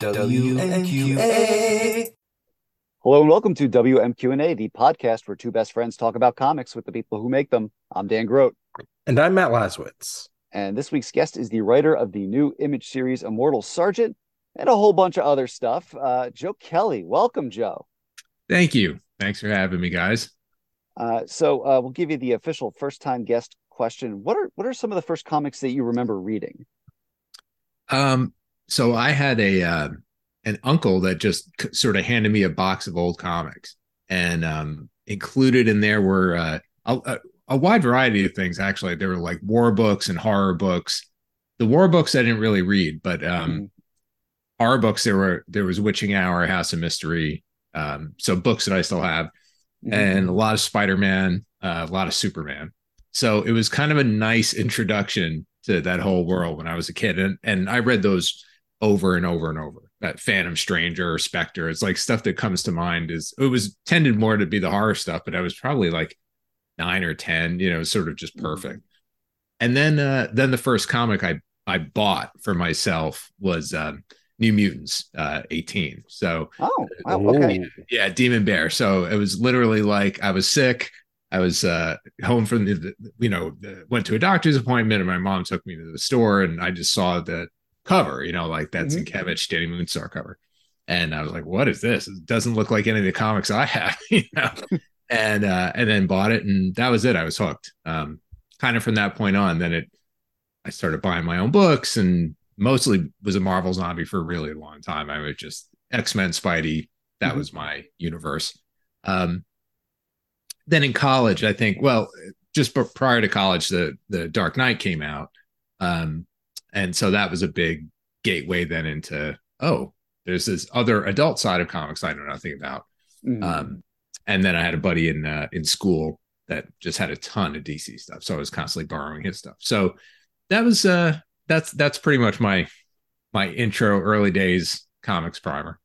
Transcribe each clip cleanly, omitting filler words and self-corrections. WMQA. Hello and welcome to WMQA, the podcast where two best friends talk about comics with the people who make them. I'm Dan Grote. And I'm Matt Laswitz. And this week's guest is the writer of the new Image series, Immortal Sergeant, and a whole bunch of other stuff, Joe Kelly. Welcome, Joe. Thank you. Thanks for having me, guys. So we'll give you the official first-time guest question. What are some of the first comics that you remember reading? So I had an uncle that just sort of handed me a box of old comics, and included in there were a wide variety of things. Actually, there were like war books and horror books. The war books I didn't really read, but horror books there was Witching Hour, House of Mystery, so books that I still have, and a lot of Spider-Man, a lot of Superman. So it was kind of a nice introduction to that whole world when I was a kid, and I read those over and over and over. That Phantom Stranger or Specter, it's like stuff that comes to mind. It tended more to be the horror stuff, but I was probably like 9 or 10, sort of just perfect. And then the first comic I bought for myself was New Mutants 18. So Demon Bear. So it was literally like I was sick. I was home from went to a doctor's appointment, and my mom took me to the store, and I just saw that cover, like that Sienkiewicz, Danny Moonstar cover. And I was like, what is this? It doesn't look like any of the comics I have, and then bought it. And that was it. I was hooked. Kind of from that point on, I started buying my own books, and mostly was a Marvel zombie for a really long time. I was just X-Men, Spidey. That was my universe. Then in college, I think, just prior to college, the Dark Knight came out. And so that was a big gateway then into, there's this other adult side of comics I know nothing about. And then I had a buddy in school that just had a ton of DC stuff. So I was constantly borrowing his stuff. So that was, that's pretty much my intro, early days comics primer.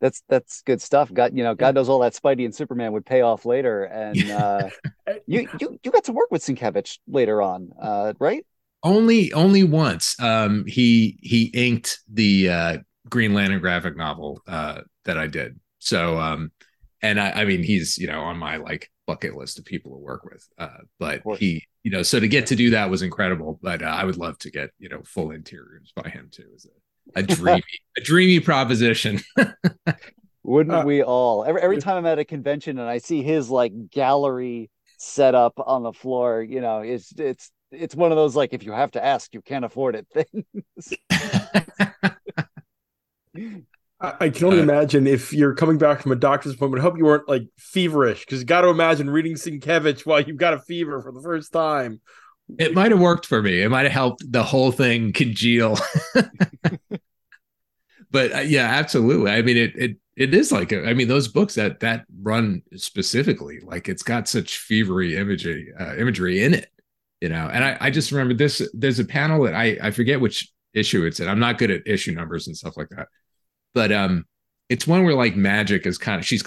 That's good stuff. God knows all that Spidey and Superman would pay off later. And you got to work with Sienkiewicz later on, right? Only once. He inked the Green Lantern graphic novel that I did. So and I mean he's on my bucket list of people to work with. But he so to get to do that was incredible. But I would love to get full interiors by him too. Is it? A dreamy proposition. Wouldn't we all? Every time I'm at a convention and I see his gallery set up on the floor, it's one of those if you have to ask, you can't afford it things. I can only imagine if you're coming back from a doctor's appointment. I hope you weren't feverish, because you got to imagine reading Sienkiewicz while you've got a fever for the first time. It might have worked for me. It might have helped the whole thing congeal. But yeah, absolutely. I mean, it is those books that run specifically, it's got such fevery imagery in it, And I just remember this. There's a panel that I forget which issue it's in. I'm not good at issue numbers and stuff like that, but it's one where magic is she's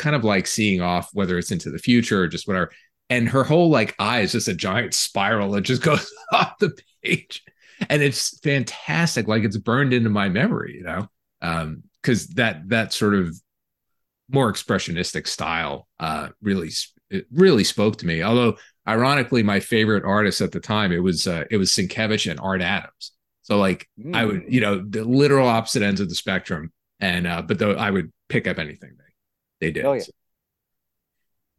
seeing off whether it's into the future or just whatever. And her whole eye is just a giant spiral that just goes off the page, and it's fantastic. It's burned into my memory, because that sort of more expressionistic style really spoke to me. Although ironically, my favorite artist at the time it was Sienkiewicz and Art Adams. So I would the literal opposite ends of the spectrum, and but though I would pick up anything they did. Oh, yeah. So.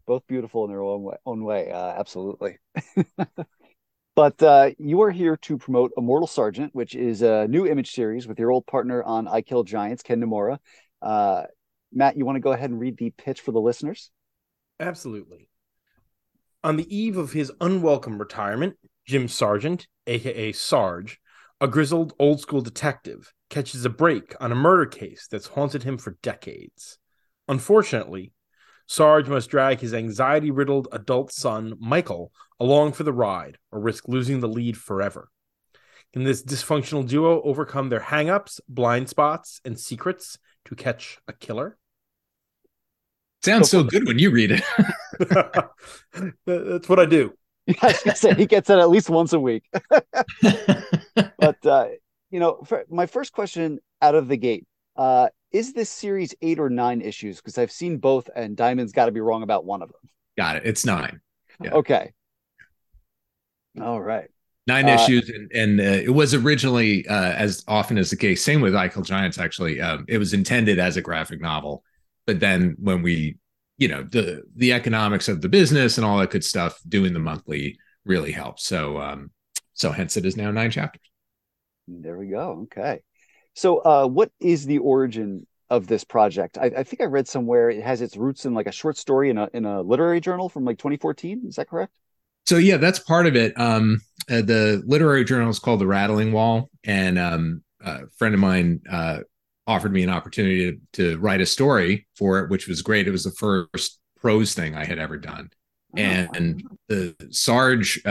Both beautiful in their own way. Absolutely. But you are here to promote Immortal Sergeant, which is a new Image series with your old partner on I Kill Giants, Ken Nomura. Matt, you want to go ahead and read the pitch for the listeners? Absolutely. On the eve of his unwelcome retirement, Jim Sargent, a.k.a. Sarge, a grizzled old-school detective, catches a break on a murder case that's haunted him for decades. Unfortunately, Sarge must drag his anxiety-riddled adult son, Michael, along for the ride, or risk losing the lead forever. Can this dysfunctional duo overcome their hang-ups, blind spots, and secrets to catch a killer? Sounds so good when you read it. That's what I do. I was gonna say, he gets it at least once a week. But, my first question out of the gate Is this series 8 or 9 issues? Because I've seen both, and Diamond's got to be wrong about one of them. Got it. It's 9. Yeah. Okay. All right. 9 issues, and it was originally, as often is the case, same with I Kill Giants, actually. It was intended as a graphic novel, but then when we, you know, the economics of the business and all that good stuff, doing the monthly really helps. So hence it is now 9 chapters. There we go. Okay. So what is the origin of this project? I think I read somewhere it has its roots in like a short story in a literary journal from like 2014. Is that correct? So yeah, that's part of it. The literary journal is called The Rattling Wall, and a friend of mine offered me an opportunity to write a story for it, which was great. It was the first prose thing I had ever done. And the Sarge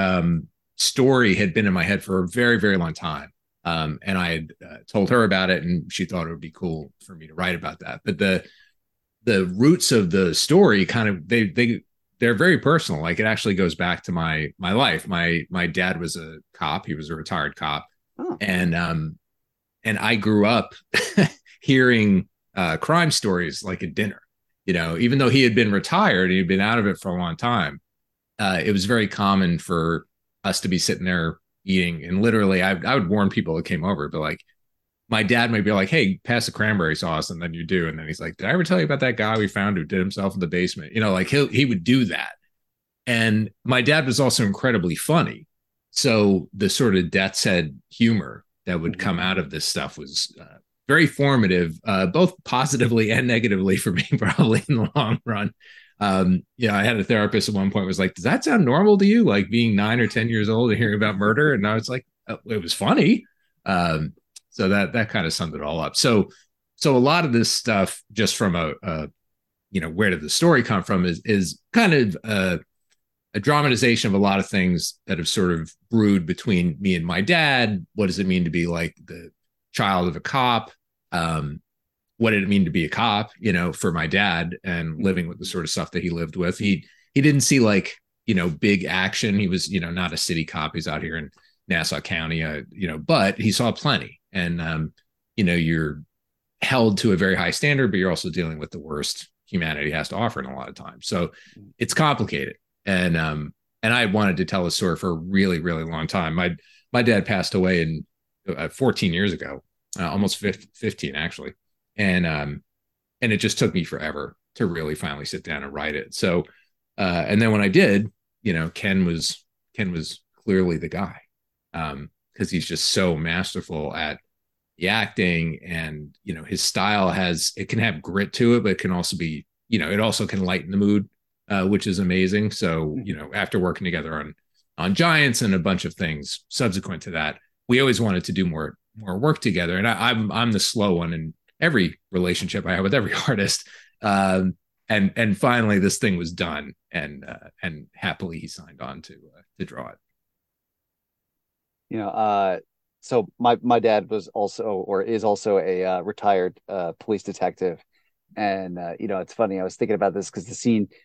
story had been in my head for a very, very long time. And I had told her about it, and she thought it would be cool for me to write about that. But the roots of the story kind of, they're very personal. Like, it actually goes back to my life. My dad was a cop. He was a retired cop. Oh. And I grew up hearing crime stories like at dinner, you know, even though he had been retired and he'd been out of it for a long time. It was very common for us to be sitting there eating, and literally I would warn people that came over, but like, my dad might be like, "Hey, pass the cranberry sauce," and then you do, and then he's like, "Did I ever tell you about that guy we found who did himself in the basement?" You know, like he would do that. And my dad was also incredibly funny, so the sort of death's head humor that would come out of this stuff was very formative, both positively and negatively for me, probably in the long run. I had a therapist at one point was like, "Does that sound normal to you? Like being 9 or 10 years old and hearing about murder?" And I was like, "Oh, it was funny." So that kind of summed it all up. So a lot of this stuff, just from a where did the story come from, is kind of a dramatization of a lot of things that have sort of brewed between me and my dad. What does it mean to be like the child of a cop? What did it mean to be a cop, you know, for my dad, and living with the sort of stuff that he lived with. He didn't see, like, you know, big action. He was, you know, not a city cop. He's out here in Nassau County, you know, but he saw plenty. And, you know, you're held to a very high standard, but you're also dealing with the worst humanity has to offer in a lot of times. So it's complicated. And I wanted to tell a story for a really, really long time. My dad passed away 14 years ago, almost 15, actually. And it just took me forever to really finally sit down and write it. So, and then when I did, you know, Ken was clearly the guy, because he's just so masterful at the acting, and, you know, his style can have grit to it, but it can also be, you know, it also can lighten the mood, which is amazing. So, you know, after working together on Giants and a bunch of things subsequent to that, we always wanted to do more work together. And I'm the slow one in every relationship I have with every artist. And finally this thing was done, and happily he signed on to draw it. You know, so my dad was also a retired police detective. And, you know, it's funny, I was thinking about this because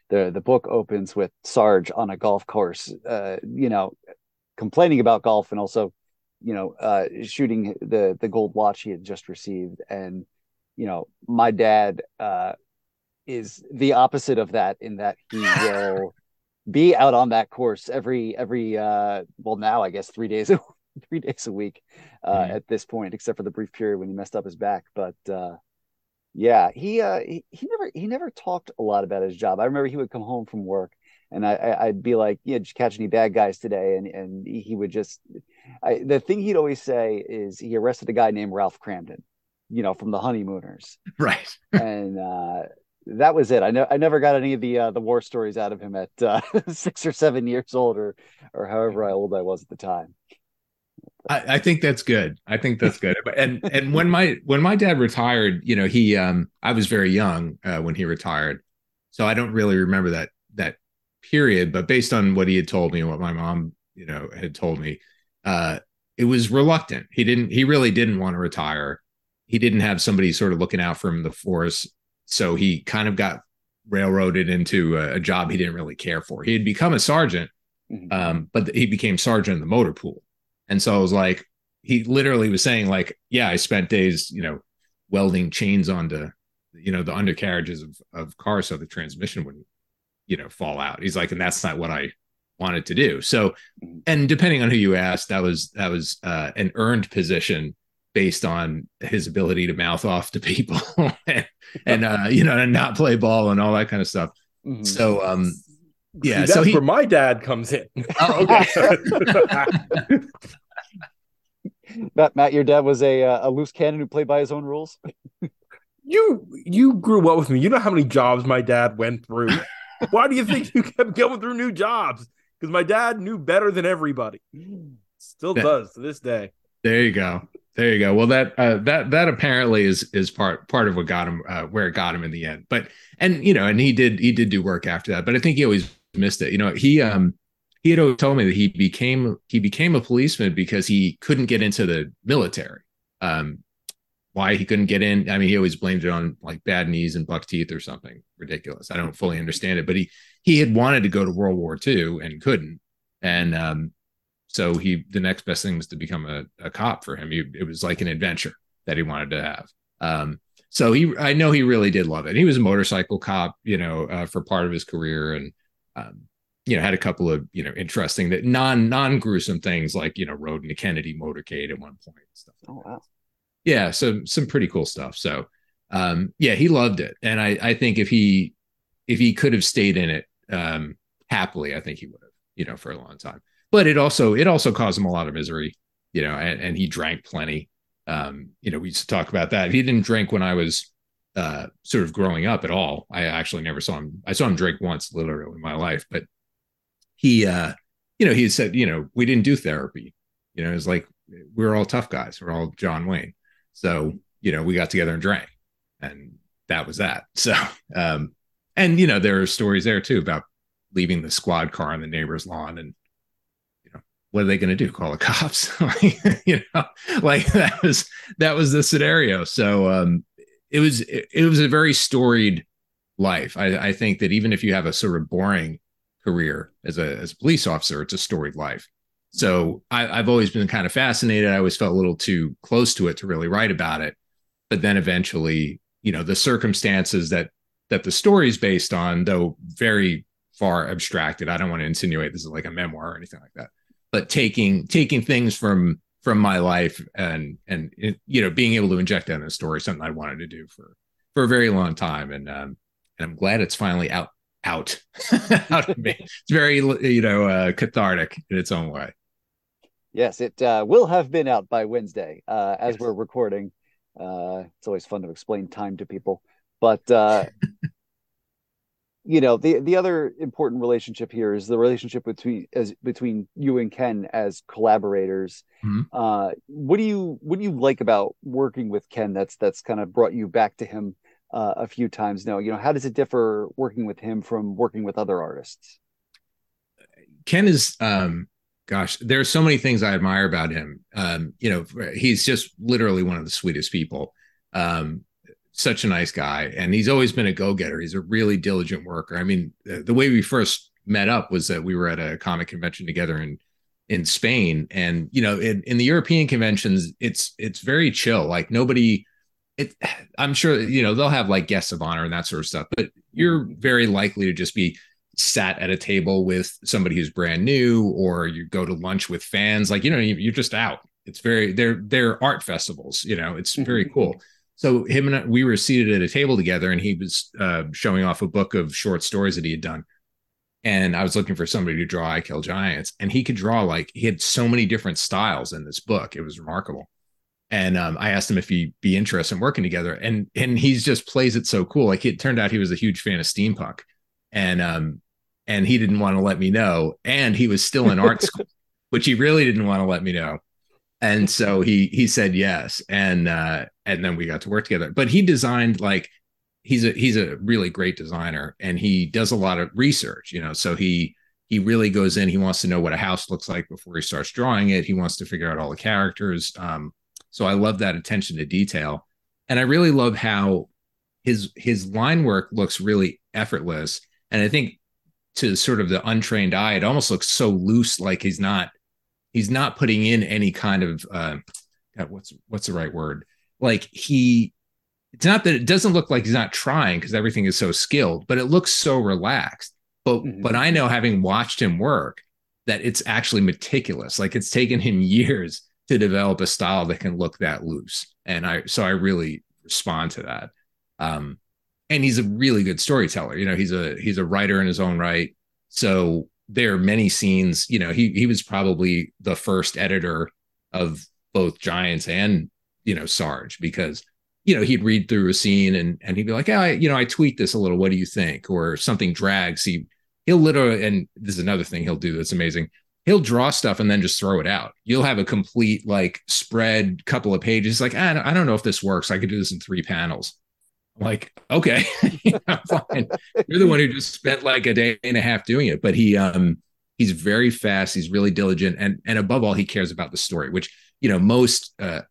the book opens with Sarge on a golf course, you know, complaining about golf, and also, you know, shooting the gold watch he had just received. And, you know, my dad is the opposite of that, in that he will be out on that course now I guess 3 days a week at this point, except for the brief period when he messed up his back. But yeah, he never talked a lot about his job. I remember he would come home from work, and I'd be like, "Yeah, did you catch any bad guys today?" And he would just, the thing he'd always say is he arrested a guy named Ralph Cramden, you know, from The Honeymooners. Right. And that was it. I never got any of the war stories out of him at 6 or 7 years old, or however old I was at the time. I think that's good. And when my dad retired, you know, he I was very young when he retired, so I don't really remember that period. But based on what he had told me and what my mom, you know, had told me, it was reluctant. He really didn't want to retire. He didn't have somebody sort of looking out for him in the force. So he kind of got railroaded into a job he didn't really care for. He had become a sergeant, but he became sergeant in the motor pool. And so I was like, he literally was saying like, "Yeah, I spent days, you know, welding chains onto, you know, the undercarriages of cars so the transmission wouldn't, you know, fall out. He's like, and that's not what I wanted to do. So, and depending on who you asked, that was an earned position based on his ability to mouth off to people and you know, and not play ball and all that kind of stuff. Mm-hmm. So, yeah. See, so that's where my dad comes in. Oh, okay. Matt, your dad was a loose cannon who played by his own rules. You grew up with me. You know how many jobs my dad went through. Why do you think you kept going through new jobs? Because my dad knew better than everybody. Still does to this day. There you go. There you go. Well, that apparently is part of what got him where it got him in the end. But and you know, and he did do work after that. But I think he always missed it. You know, he had always told me that he became a policeman because he couldn't get into the military. Why he couldn't get in. I mean, he always blamed it on like bad knees and buck teeth or something ridiculous. I don't fully understand it, but he had wanted to go to World War II and couldn't. And so the next best thing was to become a cop for him. It was like an adventure that he wanted to have. So I know he really did love it. He was a motorcycle cop, you know, for part of his career, and, you know, had a couple of, you know, interesting that non gruesome things like, you know, rode in a Kennedy motorcade at one point and stuff. Oh, wow. Yeah. So some pretty cool stuff. So, yeah, he loved it. And I think if he could have stayed in it, happily, I think he would have, you know, for a long time. But it also caused him a lot of misery, you know, and he drank plenty. You know, we used to talk about that. He didn't drink when I was sort of growing up at all. I actually never saw him. I saw him drink once literally in my life. But he, you know, he said, you know, we didn't do therapy. You know, it was like, we're all tough guys. We're all John Wayne. So, you know, we got together and drank, and that was that. So, and, you know, there are stories there, too, about leaving the squad car on the neighbor's lawn and, what are they going to do? Call the cops? You know, like that was the scenario. So it was a very storied life. I think that even if you have a sort of boring career as a police officer, it's a storied life. So I've always been kind of fascinated. I always felt a little too close to it to really write about it. But then eventually, you know, the circumstances that the story is based on, though very far abstracted. I don't want to insinuate this is like a memoir or anything like that. But taking things from my life and you know, being able to inject that in a story, something I wanted to do for a very long time, and I'm glad it's finally out out of me. It's very, you know, cathartic in its own way. Yes, it will have been out by Wednesday as yes. We're recording. It's always fun to explain time to people, but. You know, the other important relationship here is the relationship between you and Ken as collaborators. Mm-hmm. What do you like about working with Ken? That's kind of brought you back to him a few times now. You know, how does it differ working with him from working with other artists? Ken is, gosh, there are so many things I admire about him. You know, he's just literally one of the sweetest people. Such a nice guy, and he's always been a go-getter. He's a really diligent worker. I mean, the way we first met up was that we were at a comic convention together in Spain, and you know, in the European conventions, it's very chill. Like nobody, I'm sure you know they'll have like guests of honor and that sort of stuff, but you're very likely to just be sat at a table with somebody who's brand new, or you go to lunch with fans. Like you know, you're just out. It's very they're art festivals. You know, it's very cool. So him and we were seated at a table together, and he was showing off a book of short stories that he had done. And I was looking for somebody to draw I Kill Giants, and he could draw like he had so many different styles in this book. It was remarkable. And I asked him if he'd be interested in working together, and he just plays it so cool. Like it turned out he was a huge fan of steampunk, and he didn't want to let me know. And he was still in art school, which he really didn't want to let me know. And so he said yes, and then we got to work together. But he designed like he's a really great designer, and he does a lot of research, you know. So he really goes in. He wants to know what a house looks like before he starts drawing it. He wants to figure out all the characters. So I love that attention to detail, and I really love how his line work looks really effortless. And I think to sort of the untrained eye, it almost looks so loose, like he's not putting in any kind of, God, what's the right word? Like he it's not that it doesn't look like he's not trying, because everything is so skilled, but it looks so relaxed. But mm-hmm. but I know, having watched him work, that it's actually meticulous. Like, it's taken him years to develop a style that can look that loose. And I really respond to that. And he's a really good storyteller. You know, he's a writer in his own right. So there are many scenes, you know, he was probably the first editor of both Giants and, you know, Sarge, because, you know, he'd read through a scene and he'd be like, oh, you know, I tweaked this a little. What do you think? Or something drags. He'll literally, and this is another thing he'll do that's amazing, he'll draw stuff and then just throw it out. You'll have a complete, like, spread, couple of pages. Like, I don't know if this works. I could do this in 3 panels. Like, okay, fine. You're the one who just spent like a day and a half doing it. But he's very fast. He's really diligent, and above all, he cares about the story, which, you know, most of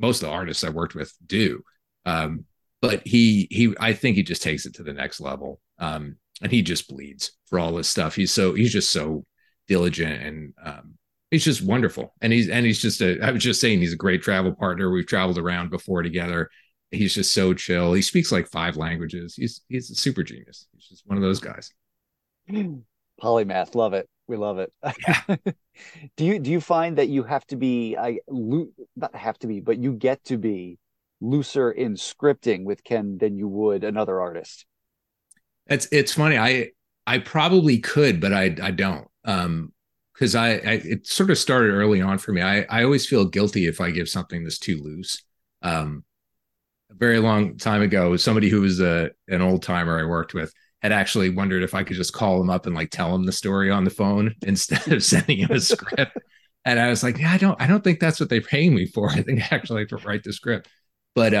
the artists I worked with do. But I think he just takes it to the next level, and he just bleeds for all this stuff. He's just so diligent, and he's just wonderful. And I was just saying, he's a great travel partner. We've traveled around before together. He's just so chill. He speaks like 5 languages. He's a super genius. He's just one of those guys. Polymath. Love it. We love it. Yeah. Do you find that you have to be, not have to be, but you get to be looser in scripting with Ken than you would another artist? It's funny. I probably could, but I don't. Cause it sort of started early on for me. I always feel guilty if I give something that's too loose. A very long time ago, somebody who was an old timer I worked with had actually wondered if I could just call him up and like tell him the story on the phone instead of sending him a script. And I was like, yeah, I don't think that's what they're paying me for. I think I actually have to write the script. But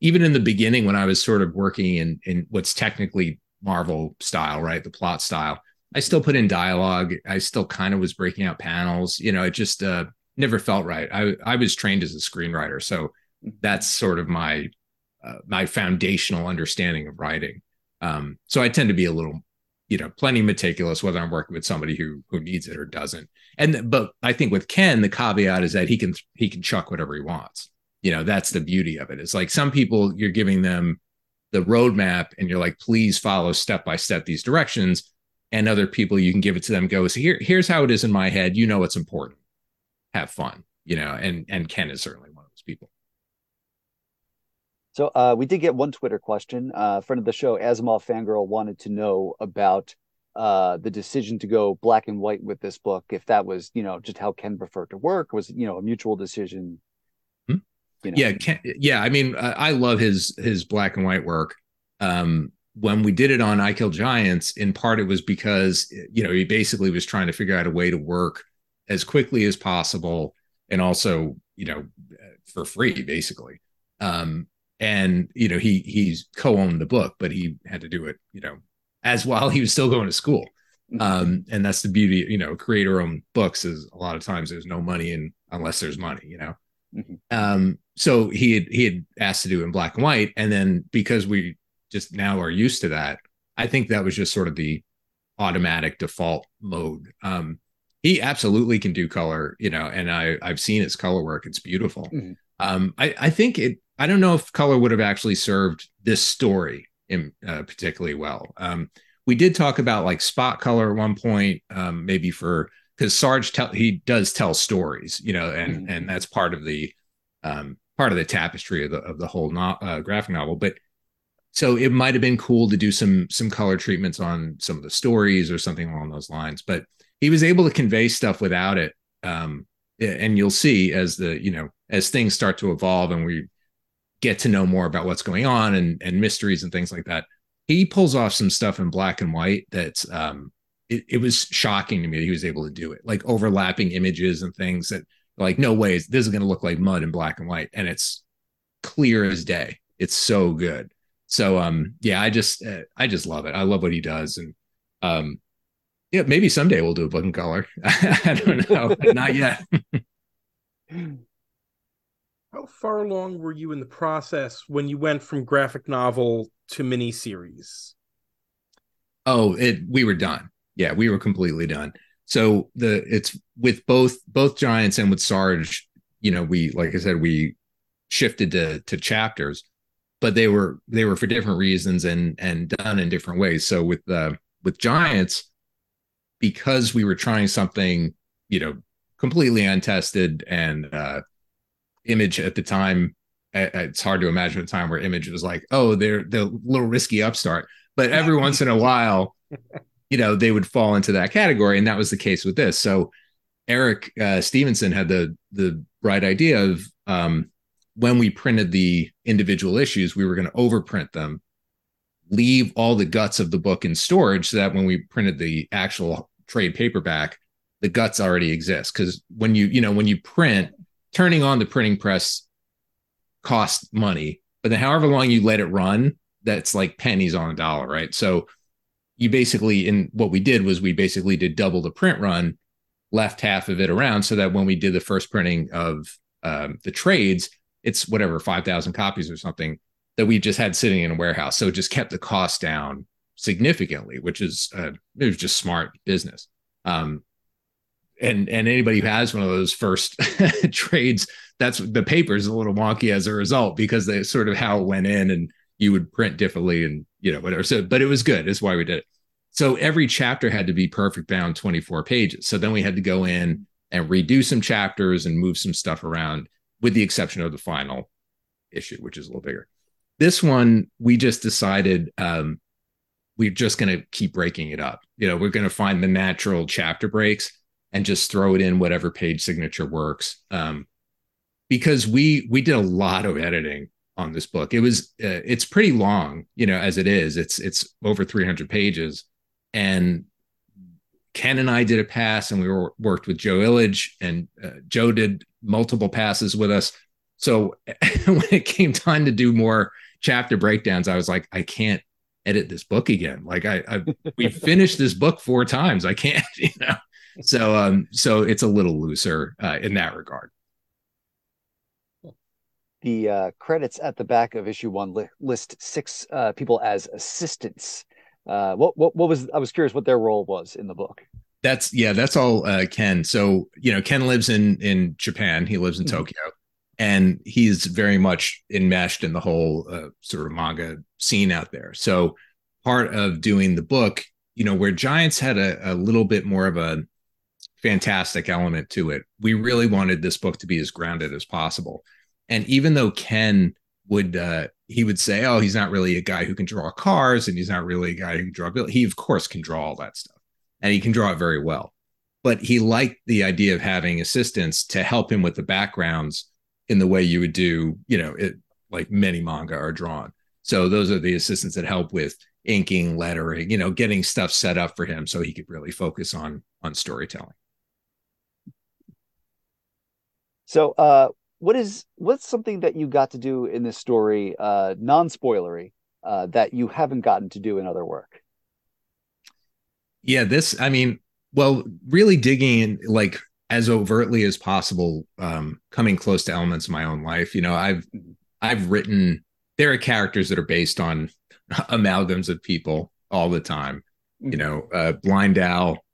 even in the beginning, when I was sort of working in what's technically Marvel style, right, the plot style, I still put in dialogue. I still kind of was breaking out panels. You know, it just never felt right. I was trained as a screenwriter, so that's sort of my foundational understanding of writing. So I tend to be a little, you know, plenty meticulous, whether I'm working with somebody who needs it or doesn't. But I think with Ken, the caveat is that he can chuck whatever he wants. You know, that's the beauty of it. It's like some people, you're giving them the roadmap and you're like, please follow step by step these directions. And other people, you can give it to them, go, so here's how it is in my head. You know, it's important. Have fun, you know, and Ken is certainly one of those people. So we did get one Twitter question. A friend of the show, Asimov Fangirl, wanted to know about the decision to go black and white with this book. If that was, you know, just how Ken preferred to work, was, you know, a mutual decision. Hmm? You know? Yeah, yeah. I mean, I love his black and white work. When we did it on I Kill Giants, in part, it was because, you know, he basically was trying to figure out a way to work as quickly as possible, and also, you know, for free, basically. And, you know, he's co-owned the book, but he had to do it, you know, as while he was still going to school. And that's the beauty, you know, creator-owned books is a lot of times there's no money in unless there's money, you know. Mm-hmm. So he had asked to do it in black and white. And then because we just now are used to that, I think that was just sort of the automatic default mode. He absolutely can do color, you know, and I've seen his color work. It's beautiful. Mm-hmm. I think it, I don't know if color would have actually served this story in particularly well. We did talk about like spot color at one point, maybe because Sarge he does tell stories, you know, and mm-hmm. and that's part of the tapestry of the whole graphic novel. But so it might have been cool to do some color treatments on some of the stories or something along those lines. But he was able to convey stuff without it, and you'll see as the, you know, as things start to evolve and we get to know more about what's going on and mysteries and things like that. He pulls off some stuff in black and white that's it was shocking to me that he was able to do it, like overlapping images and things that, like, no way, this is going to look like mud in black and white. And it's clear as day. It's so good. So, yeah, I just love it. I love what he does. And yeah, maybe someday we'll do a book in color. I don't know. Not yet. How far along were you in the process when you went from graphic novel to miniseries? Oh, we were done. Yeah, we were completely done. So it's with both Giants and with Sarge, you know, we, like I said, we shifted to chapters. but they were for different reasons and done in different ways. So with Giants, because we were trying something, you know, completely untested, and Image at the time, it's hard to imagine a time where Image was like, oh, they're the little risky upstart. But every once in a while, you know, they would fall into that category. And that was the case with this. So Eric Stevenson had the bright idea of when we printed the individual issues, we were going to overprint them, leave all the guts of the book in storage so that when we printed the actual trade paperback, the guts already exist. Because when you print, turning on the printing press costs money, but then however long you let it run, that's like pennies on a dollar, right? So you basically, in what we did was we basically did double the print run, left half of it around so that when we did the first printing of the trades, it's whatever, 5,000 copies or something that we just had sitting in a warehouse. So it just kept the cost down significantly, which is it was just smart business. And anybody who has one of those first trades, that's the paper is a little wonky as a result, because they sort of how it went in and you would print differently and, you know, whatever. So, but it was good. That's why we did it. So every chapter had to be perfect bound 24 pages. So then we had to go in and redo some chapters and move some stuff around, with the exception of the final issue, which is a little bigger. This one, we just decided we're just going to keep breaking it up. You know, we're going to find the natural chapter breaks and just throw it in whatever page signature works. Because we did a lot of editing on this book. It was it's pretty long, you know, as it is. It's over 300 pages. And Ken and I did a pass, and we worked with Joe Illich, and Joe did multiple passes with us. So when it came time to do more chapter breakdowns, I was like, I can't edit this book again. Like we finished this book 4 times. I can't, you know. So so it's a little looser in that regard. The credits at the back of issue 1 list 6 people as assistants. What was, I was curious what their role was in the book. That's all Ken. So, you know, Ken lives in Japan. He lives in Tokyo, and he's very much enmeshed in the whole sort of manga scene out there. So part of doing the book, you know, where Giants had a little bit more of a fantastic element to it, we really wanted this book to be as grounded as possible. And even though Ken would, he would say, oh, he's not really a guy who can draw cars, and he's not really a guy who can draw buildings. He, of course, can draw all that stuff, and he can draw it very well. But he liked the idea of having assistants to help him with the backgrounds in the way you would do, you know, it, like many manga are drawn. So those are the assistants that help with inking, lettering, you know, getting stuff set up for him so he could really focus on storytelling. So, what's something that you got to do in this story, non-spoilery, that you haven't gotten to do in other work? Yeah, this, I mean, well, really digging in, like, as overtly as possible, coming close to elements of my own life. You know, I've written, there are characters that are based on amalgams of people all the time. You know, Blind Al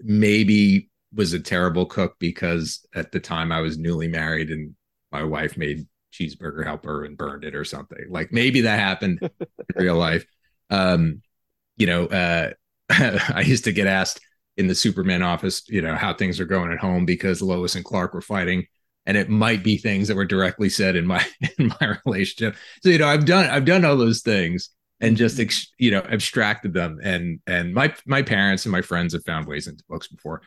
maybe was a terrible cook because at the time I was newly married and my wife made cheeseburger helper and burned it or something. Like maybe that happened in real life. You know, I used to get asked in the Superman office, you know, how things are going at home because Lois and Clark were fighting. And it might be things that were directly said in my relationship. So, you know, I've done all those things and just, you know, abstracted them. And my parents and my friends have found ways into books before,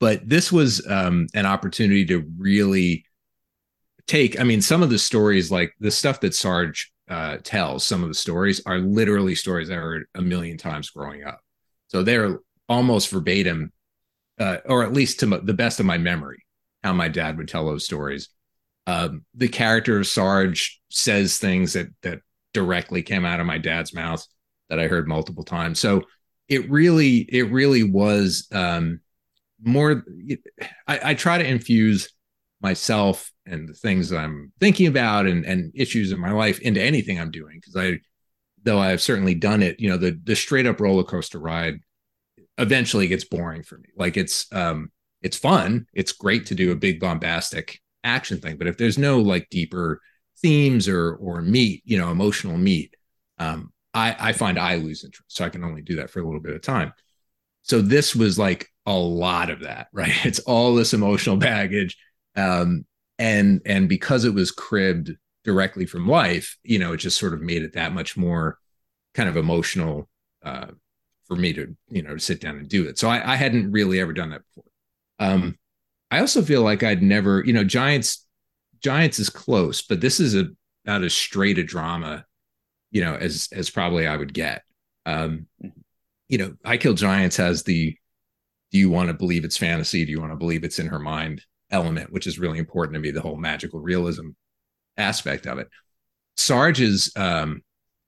but this was an opportunity to really take, I mean, some of the stories, like the stuff that Sarge tells, some of the stories are literally stories I heard a million times growing up. So they're almost verbatim, or at least to the best of my memory, how my dad would tell those stories. The character Sarge says things that directly came out of my dad's mouth that I heard multiple times. So it really was more. I try to infuse myself and the things that I'm thinking about and issues in my life into anything I'm doing, because though I have certainly done it, you know, the straight up roller coaster ride eventually gets boring for me. Like it's fun. It's great to do a big bombastic action thing, but if there's no like deeper themes or meat, you know, emotional meat, I find I lose interest. So I can only do that for a little bit of time. So this was like a lot of that, right? It's all this emotional baggage. And because it was cribbed directly from life, you know, it just sort of made it that much more kind of emotional for me to, you know, to sit down and do it. So I hadn't really ever done that before. I also feel like I'd never, you know, Giants is close, but this is about as straight a drama, you know, as probably I would get. You know, I Kill Giants has the, do you want to believe it's fantasy? Do you want to believe it's in her mind element, which is really important to me, the whole magical realism aspect of it. Sarge is, I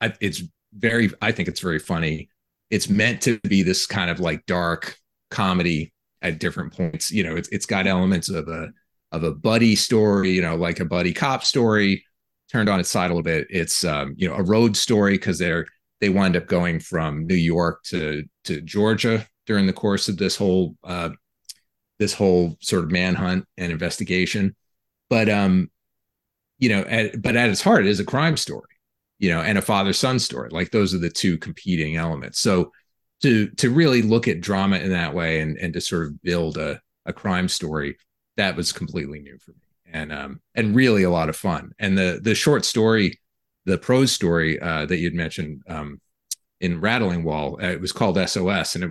think it's very funny. It's meant to be this kind of like dark comedy at different points. You know, it's got elements of a buddy story, you know, like a buddy cop story turned on its side a little bit. It's, you know, a road story because they wind up going from New York to Georgia during the course of this whole sort of manhunt and investigation. But, you know, but at its heart, it is a crime story, you know, and a father-son story. Like those are the two competing elements. So to really look at drama in that way and to sort of build a crime story, that was completely new for me and really a lot of fun. And the short story, the prose story that you'd mentioned in Rattling Wall, it was called SOS, and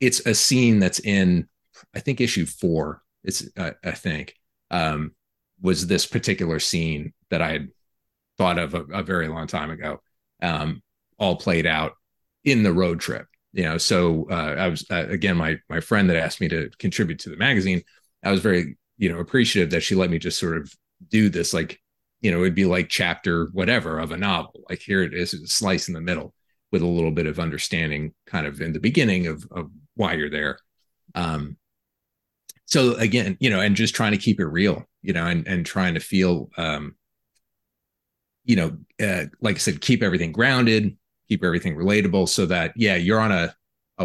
it's a scene that's in, I think, issue 4. It's I think was this particular scene that I had thought of a very long time ago, all played out in the road trip, you know. So I was again, my friend that asked me to contribute to the magazine, I was very, you know, appreciative that she let me just sort of do this, like, you know, it'd be like chapter whatever of a novel. Like here it is, a slice in the middle with a little bit of understanding kind of in the beginning of why you're there. So again, you know, and just trying to keep it real, you know, and trying to feel, you know, like I said, keep everything grounded, keep everything relatable so that, yeah, you're on a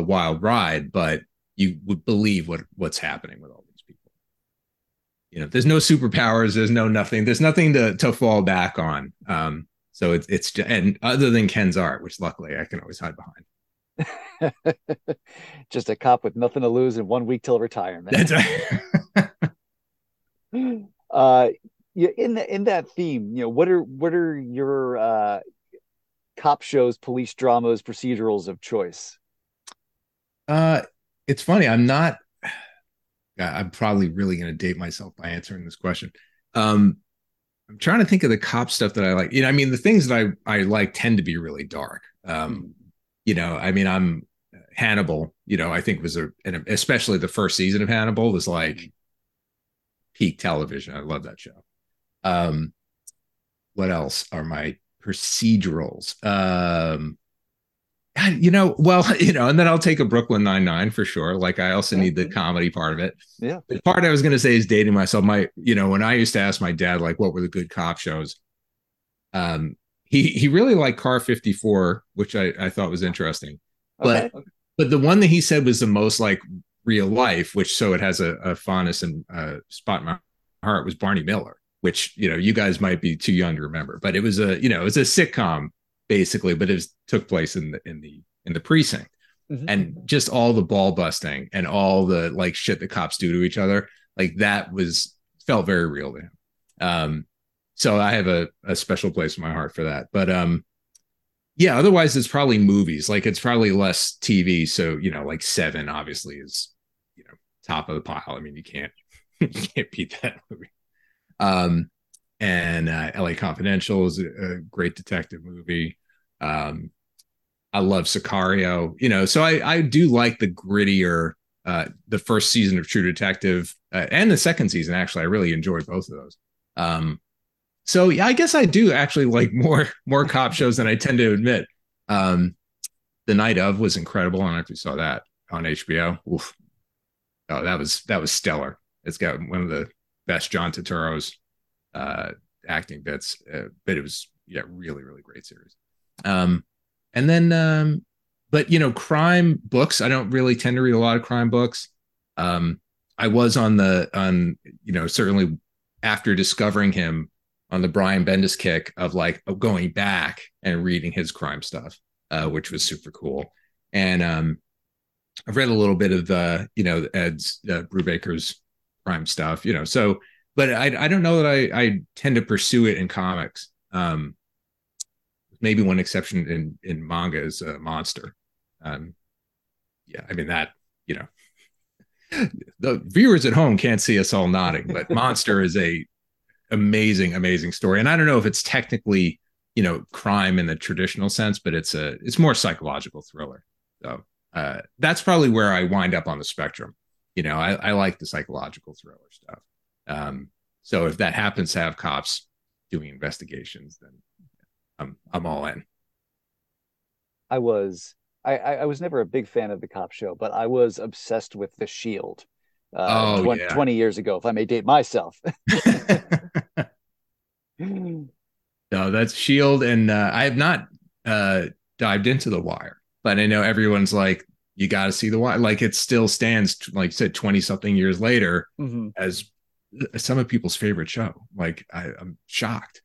wild ride, but you would believe what's happening with all these people. You know, there's no superpowers, there's no nothing, there's nothing to fall back on. So it's and other than Ken's art, which luckily I can always hide behind. Just a cop with nothing to lose and 1 week till retirement. That's right. In that theme, you know, what are your cop shows, police dramas, procedurals of choice? It's funny. I'm probably really going to date myself by answering this question. I'm trying to think of the cop stuff that I like. You know, I mean, the things that I like tend to be really dark. You know, I mean, I'm Hannibal, you know, I think was especially the first season of Hannibal was like peak television. I love that show. What else are my procedurals? You know, well, you know, and then I'll take a Brooklyn Nine-Nine for sure. Like I also need the comedy part of it. Yeah. The part I was going to say is dating myself. You know, when I used to ask my dad, like, what were the good cop shows? He really liked Car 54, which I thought was interesting. Okay. But the one that he said was the most like real life, which so it has a fondness and spot in my heart, was Barney Miller, which, you know, you guys might be too young to remember, but it was a, you know, it was a sitcom basically, but it took place in the precinct. Mm-hmm. And just all the ball busting and all the like shit that cops do to each other, like that felt very real to him. So I have a special place in my heart for that. But yeah, otherwise it's probably movies. Like it's probably less TV. So, you know, like Seven obviously is, you know, top of the pile. I mean, you can't beat that movie. And LA Confidential is a great detective movie. I love Sicario, you know, so I do like the grittier, the first season of True Detective and the second season. Actually, I really enjoyed both of those. So yeah, I guess I do actually like more cop shows than I tend to admit. The Night Of was incredible. I don't know if you saw that on HBO. Oof. Oh, that was stellar. It's got one of the best John Turturro's acting bits, but it was, yeah, really, really great series. And then but you know, crime books, I don't really tend to read a lot of crime books. I was on you know, certainly after discovering him, on the Brian Bendis kick of like going back and reading his crime stuff, which was super cool. And I've read a little bit of the, you know, Ed's Brubaker's crime stuff, you know, so, but I don't know that I tend to pursue it in comics. Maybe one exception in manga is Monster. Yeah, I mean that, you know, the viewers at home can't see us all nodding, but Monster is a amazing, amazing story. And I don't know if it's technically, you know, crime in the traditional sense, but it's more psychological thriller. So that's probably where I wind up on the spectrum. You know, I like the psychological thriller stuff. So if that happens to have cops doing investigations, then I'm all in. I was never a big fan of the cop show, but I was obsessed with The Shield 20 years ago, if I may date myself. No, that's Shield. And I have not dived into The Wire, but I know everyone's like, you got to see The Wire. Like it still stands, like I said, 20 something years later as some of people's favorite show. Like I'm shocked.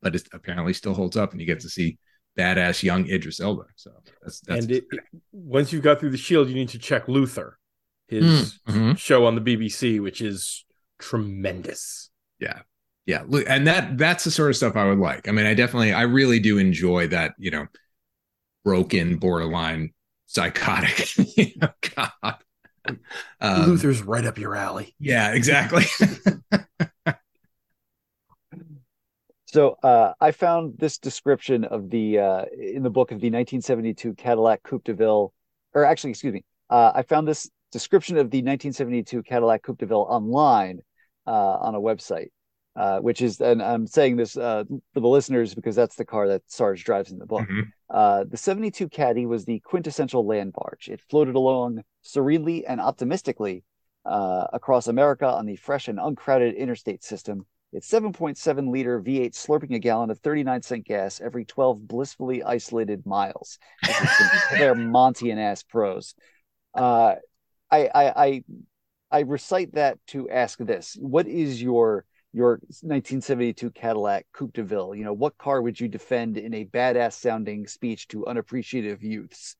But it apparently still holds up, and you get to see badass young Idris Elba. So that's and once you've got through The Shield, you need to check Luther, his show on the BBC, which is tremendous. Yeah, and that's the sort of stuff I would like. I mean, I really do enjoy that, you know, broken, borderline, psychotic, you know, cop. Luther's right up your alley. Yeah, exactly. So I found this description of the in the book of the 1972 Cadillac Coupe de Ville, or actually, excuse me, I found this description of the 1972 Cadillac Coupe de Ville online on a website, which is, and I'm saying this for the listeners because that's the car that Sarge drives in the book. The 72 Caddy was the quintessential land barge. It floated along serenely and optimistically across America on the fresh and uncrowded interstate system. Its 7.7 liter V8 slurping a gallon of 39-cent gas every 12 blissfully isolated miles. They're Montian ass pros. I recite that to ask this: what is your 1972 Cadillac Coupe de Ville? You know, what car would you defend in a badass sounding speech to unappreciative youths?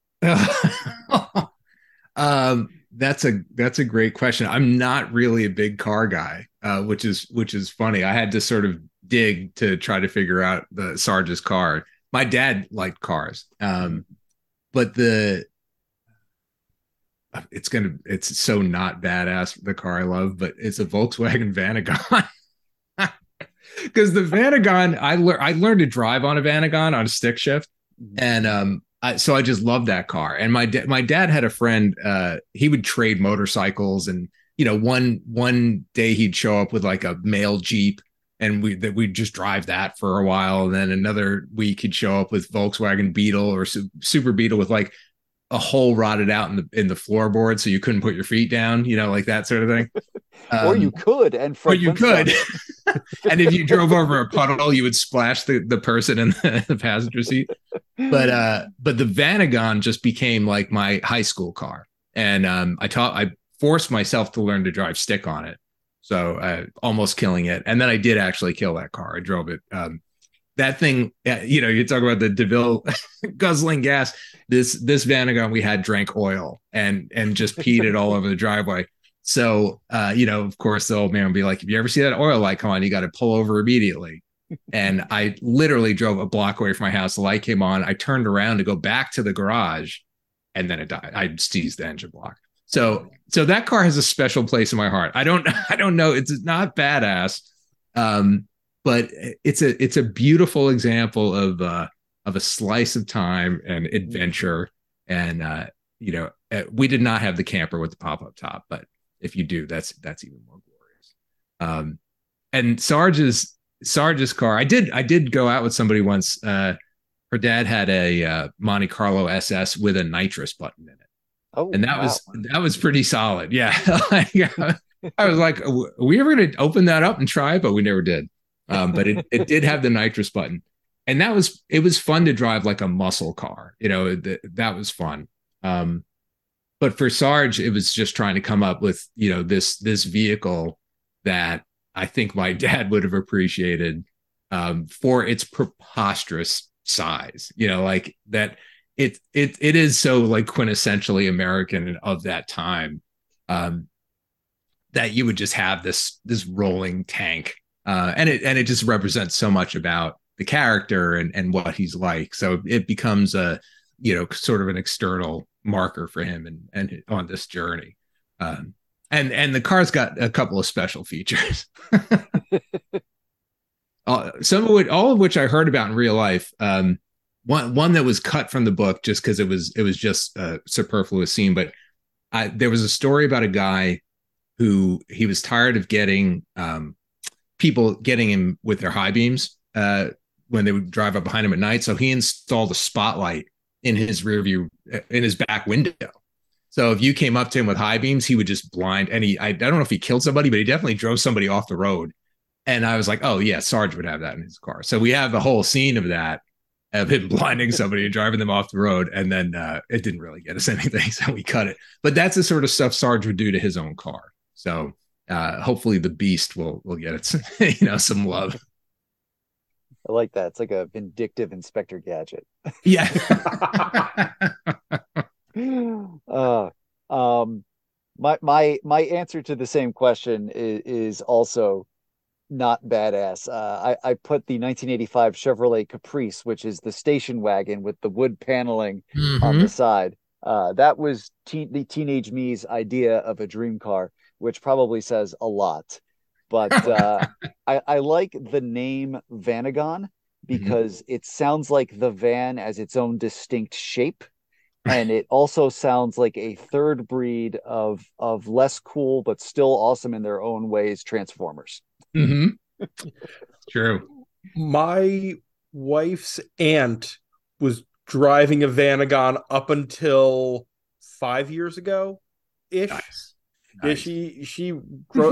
That's a great question. I'm not really a big car guy, which is funny. I had to sort of dig to try to figure out the Sarge's car. My dad liked cars, but it's so not badass, the car I love, but it's a Volkswagen Vanagon. Because the Vanagon, I learned to drive on a Vanagon on a stick shift, and so I just loved that car. And my dad had a friend, he would trade motorcycles, and, you know, one day he'd show up with like a male Jeep, and we'd just drive that for a while. And then another week he'd show up with Volkswagen Beetle or Super Beetle with like a hole rotted out in the floorboard, so you couldn't put your feet down, you know, like that sort of thing. Or you could. And if you drove over a puddle, you would splash the person in the passenger seat. But the Vanagon just became like my high school car. And I forced myself to learn to drive stick on it. So almost killing it. And then I did actually kill that car. I drove it. That thing, you know, you talk about the DeVille guzzling gas. This Vanagon we had drank oil and just peed it all over the driveway. So, you know, of course, the old man would be like, if you ever see that oil light come on, you got to pull over immediately. And I literally drove a block away from my house. The light came on. I turned around to go back to the garage, and then it died. I seized the engine block. So that car has a special place in my heart. I don't know. It's not badass. But it's a beautiful example of a slice of time and adventure. And you know, we did not have the camper with the pop-up top, but if you do, that's even more glorious. And Sarge's car, I did go out with somebody once. Her dad had a Monte Carlo SS with a nitrous button in it. Oh, and that was pretty solid. Yeah, I was like, are we ever going to open that up and try it? But we never did. But it did have the nitrous button, and it was fun to drive like a muscle car, you know, that was fun. But for Sarge, it was just trying to come up with, you know, this vehicle that I think my dad would have appreciated for its preposterous size. You know, like that it is so like quintessentially American and of that time, that you would just have this rolling tank. And it just represents so much about the character and what he's like. So it becomes a, you know, sort of an external marker for him and on this journey. And the car's got a couple of special features. All of which I heard about in real life. One that was cut from the book just because it was just a superfluous scene. But there was a story about a guy who he was tired of getting people getting him with their high beams when they would drive up behind him at night. So he installed a spotlight in his rear view, in his back window. So if you came up to him with high beams, he would just blind. And I don't know if he killed somebody, but he definitely drove somebody off the road. And I was like, oh yeah, Sarge would have that in his car. So we have a whole scene of that, of him blinding somebody and driving them off the road. And then it didn't really get us anything, so we cut it. But that's the sort of stuff Sarge would do to his own car. So hopefully the Beast will get it some, you know, some love. I like that. It's like a vindictive Inspector Gadget. Yeah. My answer to the same question is also not badass. I put the 1985 Chevrolet Caprice, which is the station wagon with the wood paneling on the side. That was the teenage me's idea of a dream car, which probably says a lot. But I like the name Vanagon because it sounds like the van as its own distinct shape. And it also sounds like a third breed of less cool, but still awesome in their own ways, Transformers. Mm-hmm. True. My wife's aunt was driving a Vanagon up until 5 years ago ish. Nice. Yeah,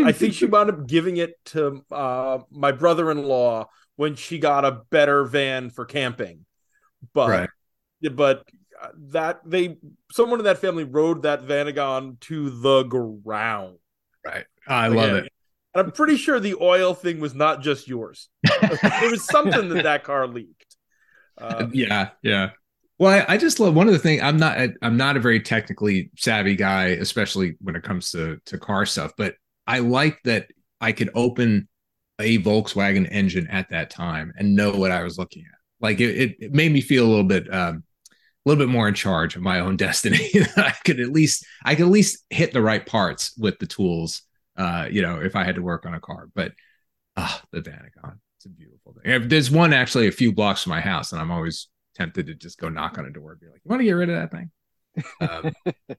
I think she wound up giving it to my brother-in-law when she got a better van for camping. But that someone in that family rode that Vanagon to the ground. Right. I love it. And I'm pretty sure the oil thing was not just yours. There was something that car leaked. Yeah. Well, I just love one of the things. I'm not a very technically savvy guy, especially when it comes to car stuff. But I like that I could open a Volkswagen engine at that time and know what I was looking at. Like it made me feel a little bit more in charge of my own destiny. I could at least hit the right parts with the tools. You know, if I had to work on a car, but the Vanagon, it's a beautiful thing. There's one actually a few blocks from my house, and I'm always tempted to just go knock on a door and be like, you want to get rid of that thing?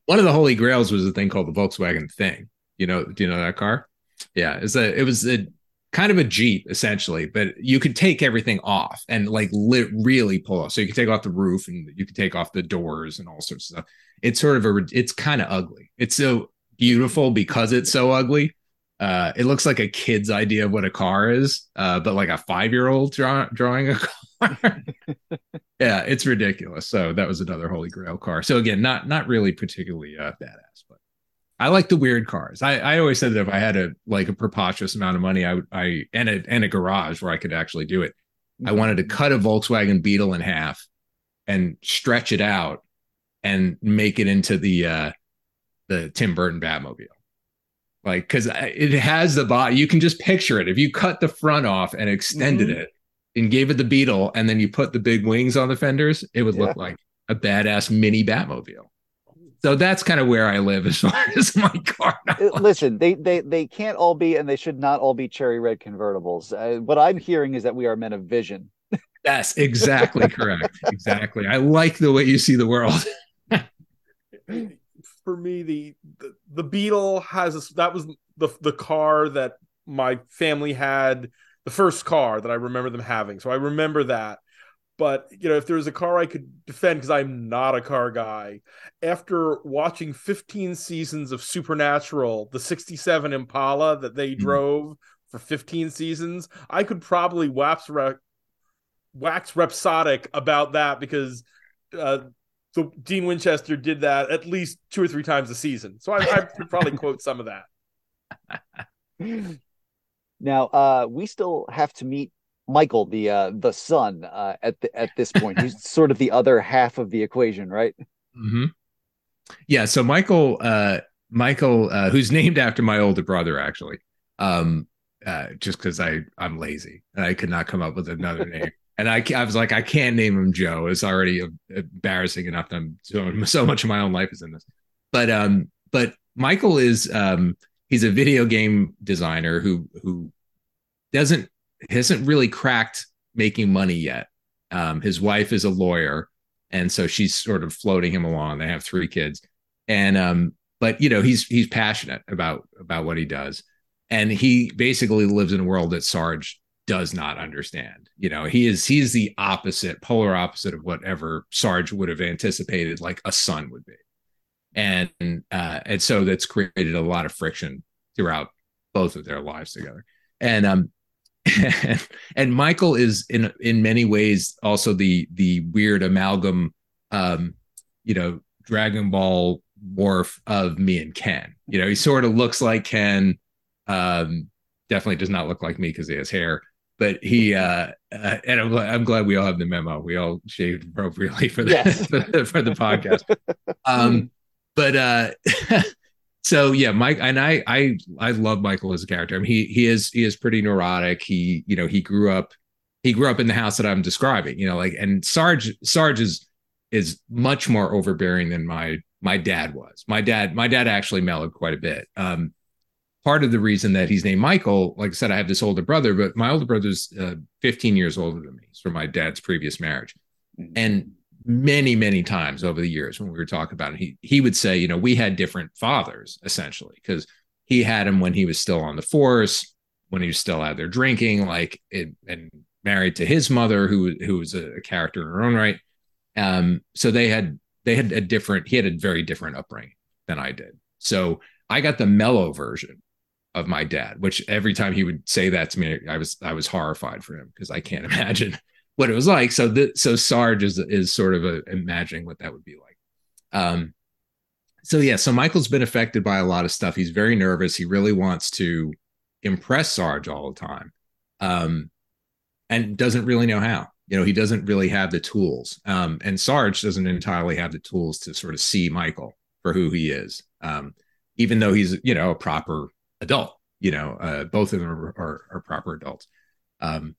One of the holy grails was a thing called the Volkswagen Thing. Do you know that car? Yeah. It was a kind of a Jeep essentially, but you could take everything off and really pull off. So you could take off the roof and you could take off the doors and all sorts of stuff. It's kind of ugly. It's so beautiful because it's so ugly. It looks like a kid's idea of what a car is, but like a 5-year-old drawing a car. Yeah, it's ridiculous. So that was another holy grail car. So again, not really particularly badass, but I like the weird cars. I always said that if I had a preposterous amount of money, I would, and a garage where I could actually do it, I wanted to cut a Volkswagen Beetle in half and stretch it out and make it into the Tim Burton Batmobile. Like, cause it has the body, you can just picture it. If you cut the front off and extended it and gave it the Beetle, and then you put the big wings on the fenders, it would look like a badass mini Batmobile. So that's kind of where I live as far as my car knowledge. Listen, they can't all be, and they should not all be cherry red convertibles. What I'm hearing is that we are men of vision. That's exactly correct. Exactly. I like the way you see the world. For me, the Beetle that was the car that my family had, the first car that I remember them having. So I remember that. But, you know, if there was a car I could defend, because I'm not a car guy, after watching 15 seasons of Supernatural, the 67 Impala that they drove for 15 seasons, I could probably wax rhapsodic about that, because so Dean Winchester did that at least 2 or 3 times a season. So I could probably quote some of that. Now, we still have to meet Michael, the son, at this point. He's sort of the other half of the equation, right? Mm-hmm. Yeah. So Michael, who's named after my older brother, actually, just because I'm lazy and I could not come up with another name. And I was like, I can't name him Joe. It's already embarrassing enough that I'm so much of my own life is in this. But Michael is he's a video game designer who hasn't really cracked making money yet. His wife is a lawyer, and so she's sort of floating him along. They have 3 kids, and but you know he's passionate about what he does, and he basically lives in a world that Sarge does not understand. You know, he's the opposite, polar opposite of whatever Sarge would have anticipated like a son would be. And so that's created a lot of friction throughout both of their lives together. And Michael is in many ways also the weird amalgam, Dragon Ball morph of me and Ken. You know, he sort of looks like Ken, definitely does not look like me because he has hair. But he and I'm glad we all have the memo. We all shaved appropriately for the yes. for the podcast. So yeah, Mike and I love Michael as a character. I mean, he is pretty neurotic. He grew up in the house that I'm describing. You know, like, and Sarge is much more overbearing than my dad was. My dad actually mellowed quite a bit. Part of the reason that he's named Michael, like I said, I have this older brother, but my older brother's 15 years older than me. It's from my dad's previous marriage. And many times over the years when we were talking about it, he would say, you know, we had different fathers, essentially, because he had him when he was still on the force, when he was still out there drinking, and married to his mother, who was a character in her own right. So they had he had a very different upbringing than I did. So I got the mellow version of my dad, which every time he would say that to me, I was horrified for him because I can't imagine what it was like. So Sarge is sort of imagining what that would be like. So Michael's been affected by a lot of stuff. He's very nervous. He really wants to impress Sarge all the time, and doesn't really know how. You know, he doesn't really have the tools, and Sarge doesn't entirely have the tools to sort of see Michael for who he is, even though he's, you know, a proper adult. You know, both of them are proper adults, and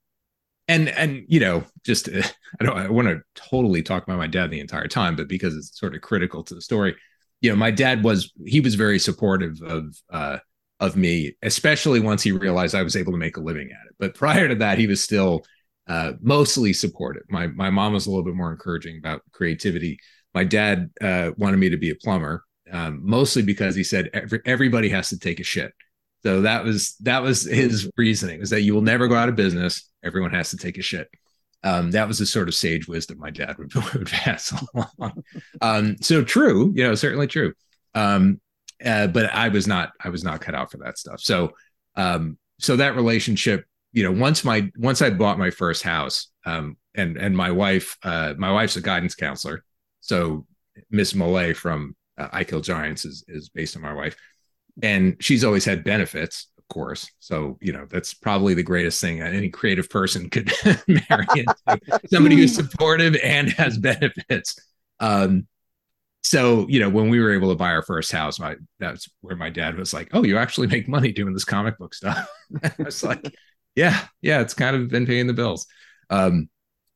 you know, just I want to totally talk about my dad the entire time, but because it's sort of critical to the story, you know, my dad was very supportive of me, especially once he realized I was able to make a living at it. But prior to that, he was still mostly supportive. My mom was a little bit more encouraging about creativity. My dad wanted me to be a plumber, mostly because he said everybody has to take a shit. So that was his reasoning, is that you will never go out of business. Everyone has to take a shit. That was the sort of sage wisdom my dad would pass along. So true, you know, certainly true. But I was not cut out for that stuff. So that relationship, you know, once I bought my first house, and my wife's a guidance counselor. So Miss Millay from I Kill Giants is based on my wife. And she's always had benefits, of course. So, you know, that's probably the greatest thing that any creative person could marry into. Somebody who's supportive and has benefits. So, you know, when we were able to buy our first house, that's where my dad was like, oh, you actually make money doing this comic book stuff. I was like, yeah, it's kind of been paying the bills.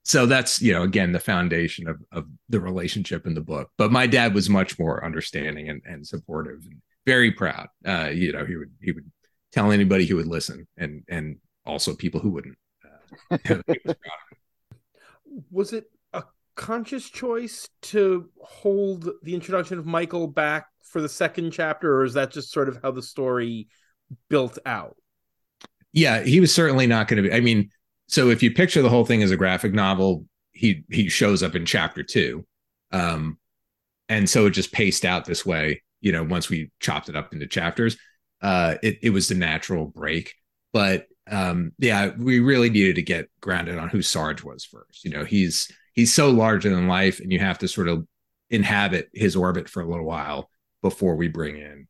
So that's, you know, again, the foundation of the relationship in the book. But my dad was much more understanding and supportive and very proud. You know, he would tell anybody who would listen, and also people who wouldn't. He was proud. Was it a conscious choice to hold the introduction of Michael back for the second chapter, or is that just sort of how the story built out? Yeah, he was certainly not going to be. I mean, so if you picture the whole thing as a graphic novel, he shows up in chapter 2. And so it just paced out this way, you know, once we chopped it up into chapters. It was the natural break. But we really needed to get grounded on who Sarge was first. You know, he's so larger than life, and you have to sort of inhabit his orbit for a little while before we bring in,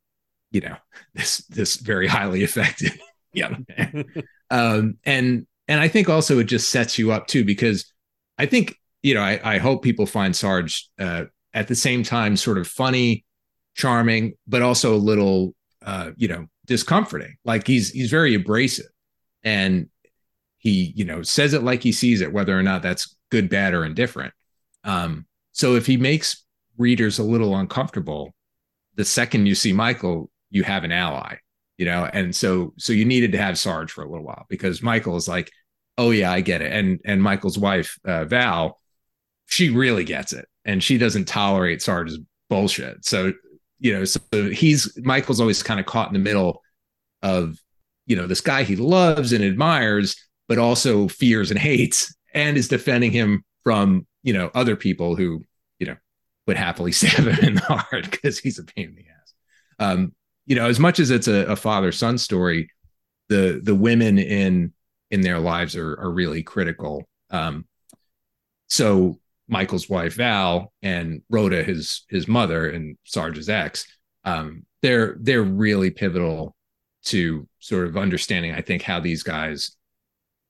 you know, this very highly effective Yeah. Okay. And I think also it just sets you up too, because I think, you know, I hope people find Sarge at the same time sort of funny, charming, but also a little, you know, discomforting. Like he's very abrasive, and he, you know, says it like he sees it, whether or not that's good, bad, or indifferent. So if he makes readers a little uncomfortable, the second you see Michael, you have an ally, you know? And so you needed to have Sarge for a little while, because Michael is like, oh yeah, I get it. And Michael's wife, Val, she really gets it, and she doesn't tolerate Sarge's bullshit. So, you know, so Michael's always kind of caught in the middle of, you know, this guy he loves and admires, but also fears and hates, and is defending him from, you know, other people who, you know, would happily stab him in the heart because he's a pain in the ass. You know, as much as it's a father-son story, the women in their lives are really critical. So Michael's wife, Val, and Rhoda, his mother, and Sarge's ex, they're really pivotal to sort of understanding, I think, how these guys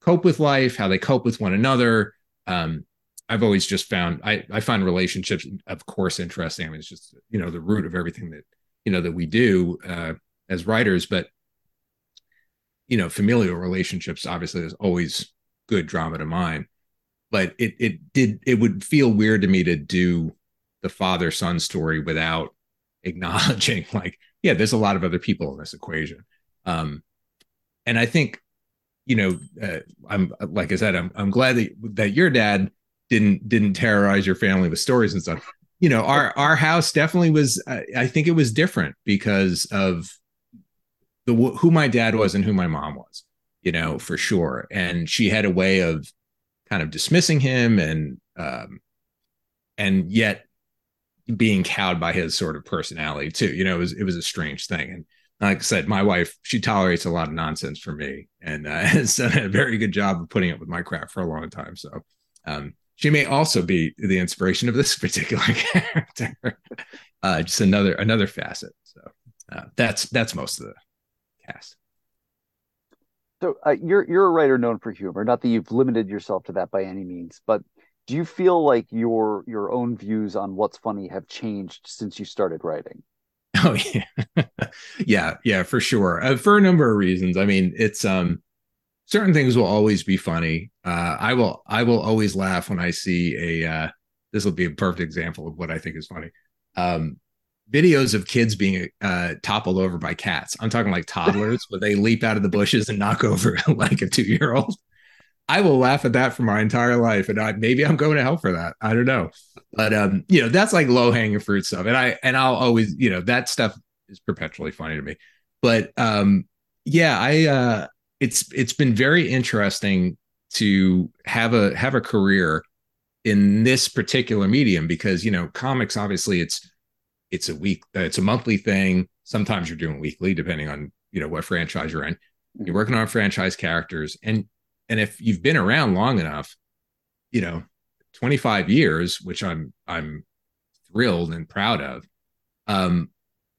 cope with life, how they cope with one another. I've always just found, I find relationships, of course, interesting. I mean, it's just, you know, the root of everything that, you know, that we do as writers. But, you know, familial relationships, obviously, is always good drama to mine. But it would feel weird to me to do the father-son story without acknowledging, like, yeah, there's a lot of other people in this equation. And I think, you know, I'm, like I said, I'm glad that your dad didn't terrorize your family with stories and stuff. You know, our house definitely was, I think it was different because of who my dad was and who my mom was, you know, for sure. And she had a way of kind of dismissing him and yet being cowed by his sort of personality too. You know, it was a strange thing. And like I said, my wife, she tolerates a lot of nonsense for me, and has done a very good job of putting up with my crap for a long time. So she may also be the inspiration of this particular character. Just another facet. So that's most of the cast. So you're a writer known for humor. Not that you've limited yourself to that by any means, but do you feel like your own views on what's funny have changed since you started writing? Oh yeah, yeah, for sure. For a number of reasons. I mean, it's certain things will always be funny. I will always laugh when I see this will be a perfect example of what I think is funny. Videos of kids being toppled over by cats. I'm talking like toddlers, but they leap out of the bushes and knock over like a 2-year-old. I will laugh at that for my entire life, and maybe I'm going to hell for that. I don't know, but you know, that's like low hanging fruit stuff, and I'll always, you know, that stuff is perpetually funny to me. But yeah, it's been very interesting to have a career in this particular medium, because, you know, comics, obviously, it's a monthly thing. Sometimes you're doing weekly, depending on, you know, what franchise you're in. You're working on franchise characters. And if you've been around long enough, you know, 25 years, which I'm thrilled and proud of,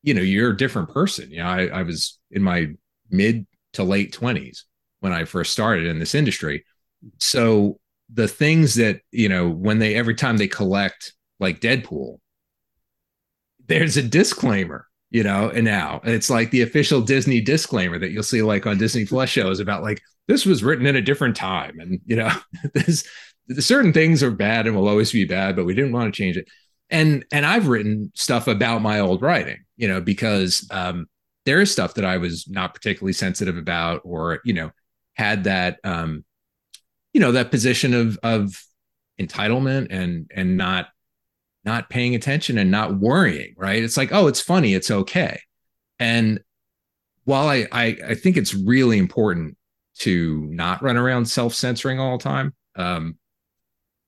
you know, you're a different person. You know, I was in my mid to late 20s when I first started in this industry. So the things that, you know, every time they collect like Deadpool, there's a disclaimer, you know, and now it's like the official Disney disclaimer that you'll see like on Disney Plus shows about like, this was written at a different time. And, you know, certain things are bad and will always be bad, but we didn't want to change it. And I've written stuff about my old writing, you know, because there is stuff that I was not particularly sensitive about, or, you know, had that, you know, that position of entitlement and not paying attention and not worrying, right? It's like, oh, it's funny, it's okay. And while I think it's really important to not run around self-censoring all the time,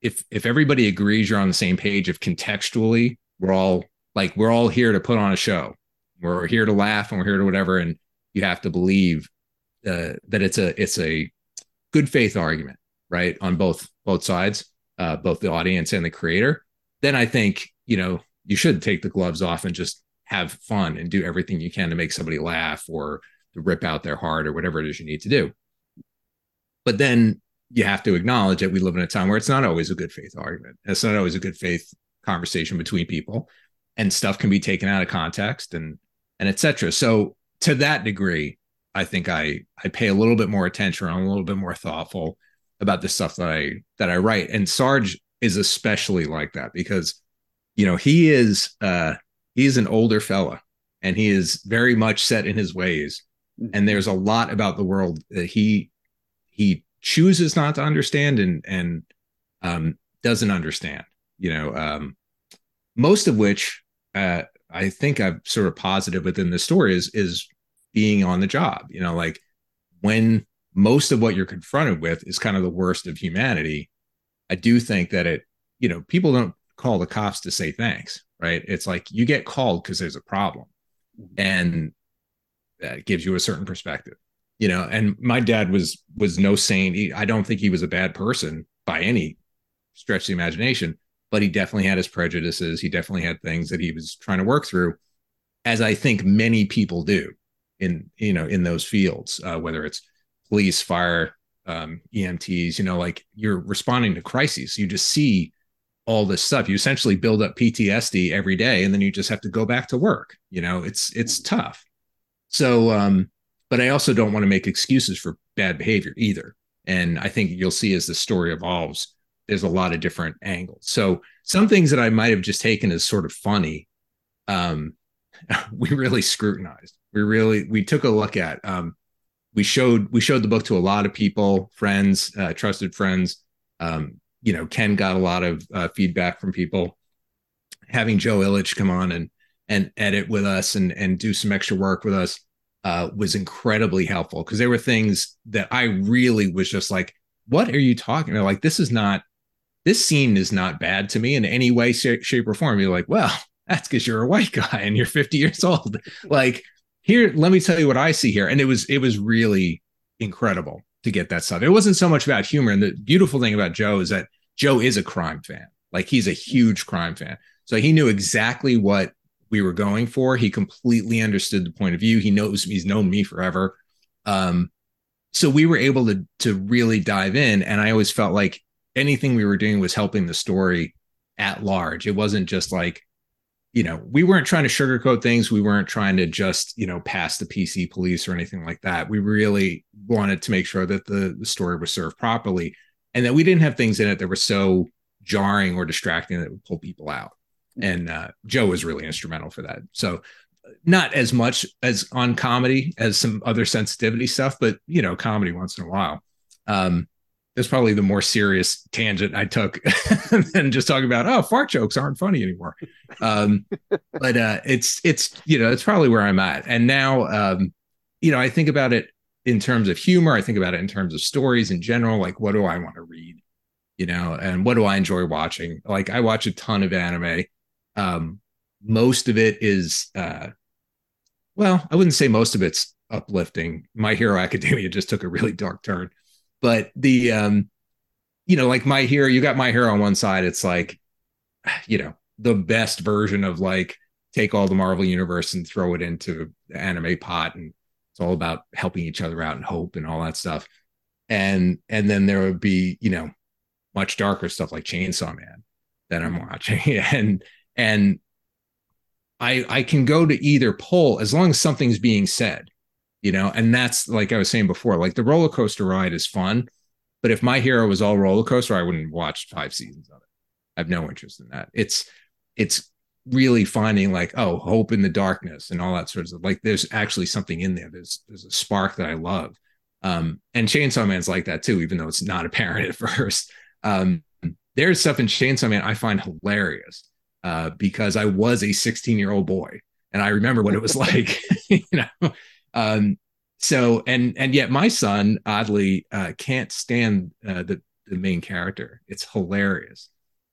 if everybody agrees you're on the same page, if contextually we're all here to put on a show, we're here to laugh and we're here to whatever, and you have to believe that it's a good faith argument, right, on both sides, both the audience and the creator, then I think, you know, you should take the gloves off and just have fun and do everything you can to make somebody laugh or to rip out their heart or whatever it is you need to do. But then you have to acknowledge that we live in a time where it's not always a good faith argument. It's not always a good faith conversation between people, and stuff can be taken out of context and et cetera. So to that degree, I think I pay a little bit more attention. I'm a little bit more thoughtful about the stuff that I write. And Sarge is especially like that because, you know, he is an older fella and he is very much set in his ways. And there's a lot about the world that he chooses not to understand and doesn't understand, you know, most of which I think I've sort of posited within the story is being on the job, you know, like when most of what you're confronted with is kind of the worst of humanity. I do think that it, you know, people don't call the cops to say thanks, right? It's like you get called because there's a problem, and that gives you a certain perspective, you know. And my dad was no saint. I don't think he was a bad person by any stretch of the imagination, but he definitely had his prejudices. He definitely had things that he was trying to work through, as I think many people do in those fields, whether it's police, fire, EMTs, you know, like you're responding to crises. You just see all this stuff. You essentially build up PTSD every day, and then you just have to go back to work. You know, it's tough. So, but I also don't want to make excuses for bad behavior either. And I think you'll see as the story evolves, there's a lot of different angles. So some things that I might have just taken as sort of funny, we really scrutinized. We took a look at. We showed the book to a lot of people, friends, trusted friends. You know, Ken got a lot of feedback from people. Having Joe Illich come on and edit with us and do some extra work with us was incredibly helpful, because there were things that I really was just like, what are you talking about? Like, this scene is not bad to me in any way, shape or form. You're like, well, that's because you're a white guy and you're 50 years old. Like, here, let me tell you what I see here. And it was really incredible to get that stuff. It wasn't so much about humor. And the beautiful thing about Joe is that Joe is a crime fan. Like, he's a huge crime fan. So he knew exactly what we were going for. He completely understood the point of view. He knows, he's known me forever. So we were able to really dive in. And I always felt like anything we were doing was helping the story at large. It wasn't just like, you know, we weren't trying to sugarcoat things. We weren't trying to just, you know, pass the PC police or anything like that. We really wanted to make sure that the story was served properly, and that we didn't have things in it that were so jarring or distracting that would pull people out. And Joe was really instrumental for that. So not as much as on comedy as some other sensitivity stuff, but, you know, comedy once in a while. That's probably the more serious tangent I took than just talking about, oh, fart jokes aren't funny anymore. But it's, you know, it's probably where I'm at. And now, you know, I think about it in terms of humor. I think about it in terms of stories in general. Like, what do I want to read, you know, and what do I enjoy watching? Like, I watch a ton of anime. Most of it is, well, I wouldn't say most of it's uplifting. My Hero Academia just took a really dark turn. But the, you know, like My Hero, you got My Hero on one side. It's like, you know, the best version of like, take all the Marvel universe and throw it into the anime pot. And it's all about helping each other out and hope and all that stuff. And then there would be, you know, much darker stuff like Chainsaw Man that I'm watching. And I can go to either pole as long as something's being said. You know, and that's like I was saying before, like the roller coaster ride is fun, but if My Hero was all roller coaster, I wouldn't watch 5 seasons of it. I have no interest in that. It's really finding like, oh, hope in the darkness and all that sort of stuff. Like, there's actually something in there. There's a spark that I love. And Chainsaw Man's like that too, even though it's not apparent at first. There's stuff in Chainsaw Man I find hilarious because I was a 16-year-old boy and I remember what it was like, you know. So, and yet my son oddly, can't stand, the main character. It's hilarious.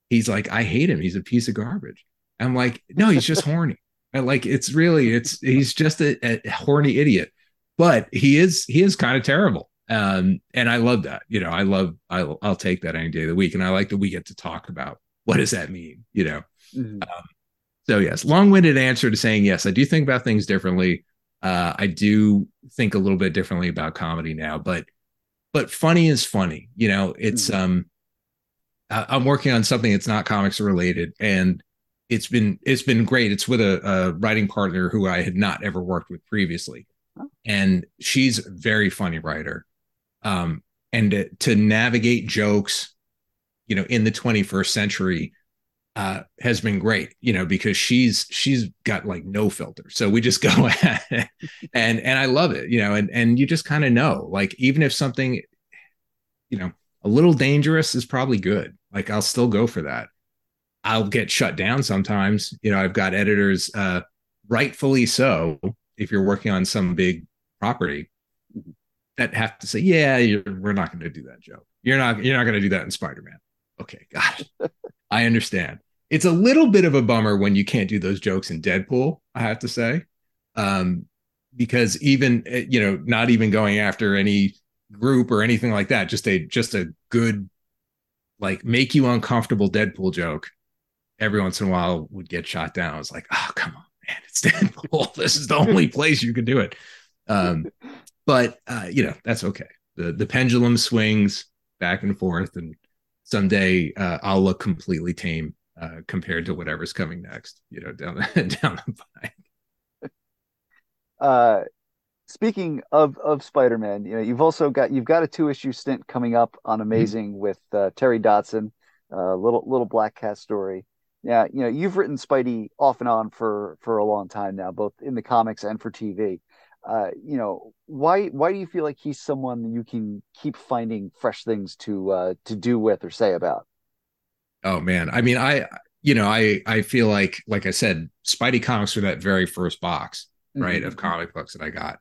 He's like, I hate him. He's a piece of garbage. I'm like, no, he's just horny. And like, he's just a horny idiot, but he is kind of terrible. And I love that, you know, I'll take that any day of the week. And I like that we get to talk about what does that mean, you know? Mm-hmm. So yes, long-winded answer to saying, yes, I do think about things differently. I do think a little bit differently about comedy now, but funny is funny. You know, it's I'm working on something that's not comics related, and it's been great. It's with a writing partner who I had not ever worked with previously, and she's a very funny writer. And to navigate jokes, you know, in the 21st century has been great, you know, because she's got like no filter. So we just go at it, and I love it, you know, and you just kind of know, like, even if something, you know, a little dangerous is probably good. Like, I'll still go for that. I'll get shut down sometimes. You know, I've got editors, rightfully so, if you're working on some big property, that have to say, yeah, we're not going to do that joke. You're not going to do that in Spider-Man. Okay, got it. I understand. It's a little bit of a bummer when you can't do those jokes in Deadpool, I have to say, because even, you know, not even going after any group or anything like that, just a good, like, make you uncomfortable Deadpool joke every once in a while would get shot down. I was like, oh, come on, man, it's Deadpool. This is the only place you can do it. But you know, that's okay. The pendulum swings back and forth, and someday I'll look completely tame compared to whatever's coming next, you know, down the pike. Speaking of Spider-Man, you know, you've got a 2-issue stint coming up on Amazing with Terry Dodson, little Black Cat story. Yeah, you know, you've written Spidey off and on for a long time now, both in the comics and for TV. You know, why do you feel like he's someone you can keep finding fresh things to do with or say about? Oh man, I mean, I feel like I said, Spidey comics were that very first box, right, of comic books that I got,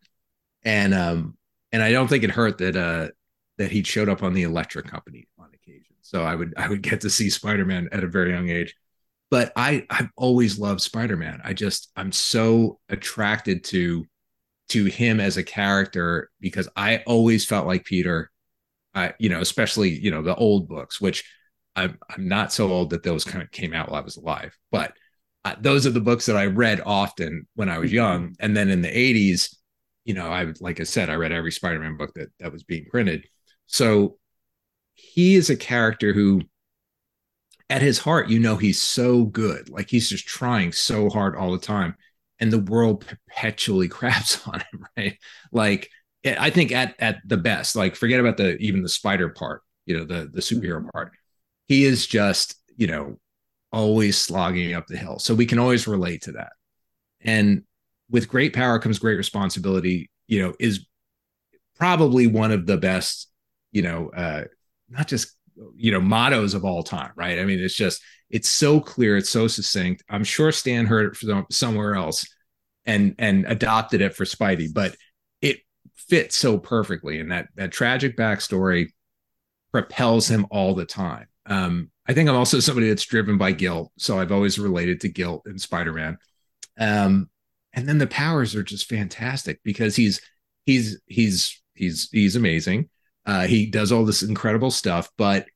and I don't think it hurt that he showed up on the Electric Company on occasion. So I would get to see Spider-Man at a very young age, but I've always loved Spider-Man. I'm so attracted to him as a character, because I always felt like Peter, you know, especially, you know, the old books, which I'm not so old that those kind of came out while I was alive, but those are the books that I read often when I was young. And then in the 80s, you know, like I said, I read every Spider-Man book that was being printed. So he is a character who, at his heart, you know, he's so good. Like, he's just trying so hard all the time, and the world perpetually craps on him, right? Like, I think at the best, like, forget about even the spider part, you know, the superhero part. He is just, you know, always slogging up the hill. So we can always relate to that. And with great power comes great responsibility, you know, is probably one of the best, you know, not just, you know, mottos of all time, right? I mean, it's just, it's so clear, it's so succinct. I'm sure Stan heard it from somewhere else and adopted it for Spidey, but it fits so perfectly. And that tragic backstory propels him all the time. I think I'm also somebody that's driven by guilt, so I've always related to guilt in Spider-Man. And then the powers are just fantastic, because he's amazing. He does all this incredible stuff, but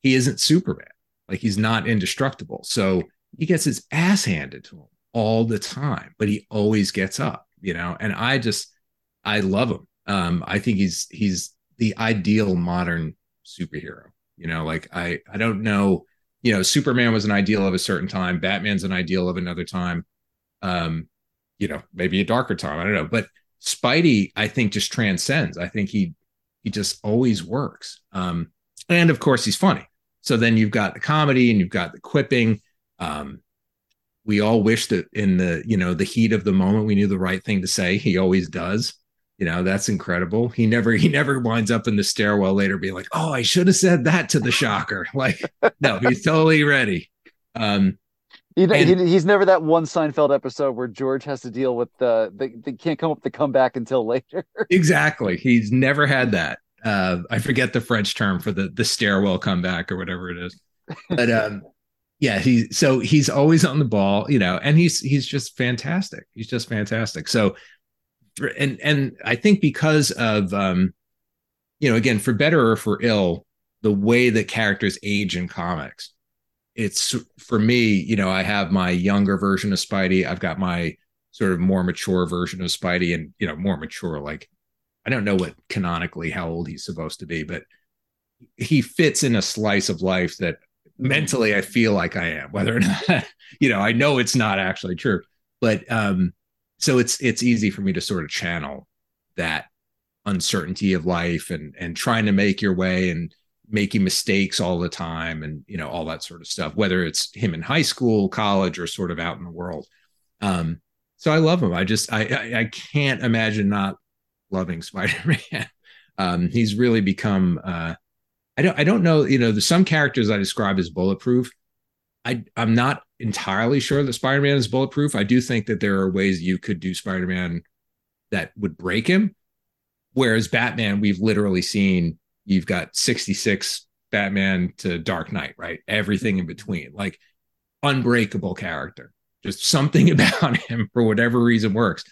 he isn't Superman. Like, he's not indestructible. So he gets his ass handed to him all the time, but he always gets up, you know, and I love him. I think he's the ideal modern superhero, you know, like, I don't know, you know, Superman was an ideal of a certain time. Batman's an ideal of another time. You know, maybe a darker time. I don't know. But Spidey, I think, just transcends. I think he just always works. And of course, he's funny. So then you've got the comedy and you've got the quipping. We all wish that in the, you know, the heat of the moment, we knew the right thing to say. He always does. You know, that's incredible. He never winds up in the stairwell later being like, oh, I should have said that to the shocker. Like, no, he's totally ready. He's never that one Seinfeld episode where George has to deal with they can't come up with the comeback until later. Exactly. He's never had that. I forget the French term for the stairwell comeback or whatever it is, but yeah, he's always on the ball, you know, and he's just fantastic. He's just fantastic. So, and I think because of, you know, again, for better or for ill, the way that characters age in comics, it's, for me, you know, I have my younger version of Spidey. I've got my sort of more mature version of Spidey, and, you know, more mature, like, I don't know what canonically how old he's supposed to be, but he fits in a slice of life that mentally I feel like I am, whether or not, you know, I know it's not actually true, but so it's easy for me to sort of channel that uncertainty of life and trying to make your way and making mistakes all the time, and, you know, all that sort of stuff, whether it's him in high school, college, or sort of out in the world. So I love him. I can't imagine not loving Spider-Man. He's really become, I don't know, you know, there's some characters I describe as bulletproof. I'm not entirely sure that Spider-Man is bulletproof. I do think that there are ways you could do Spider-Man that would break him. Whereas Batman, we've literally seen, you've got 66 Batman to Dark Knight, right? Everything in between, like, unbreakable character, just something about him for whatever reason works.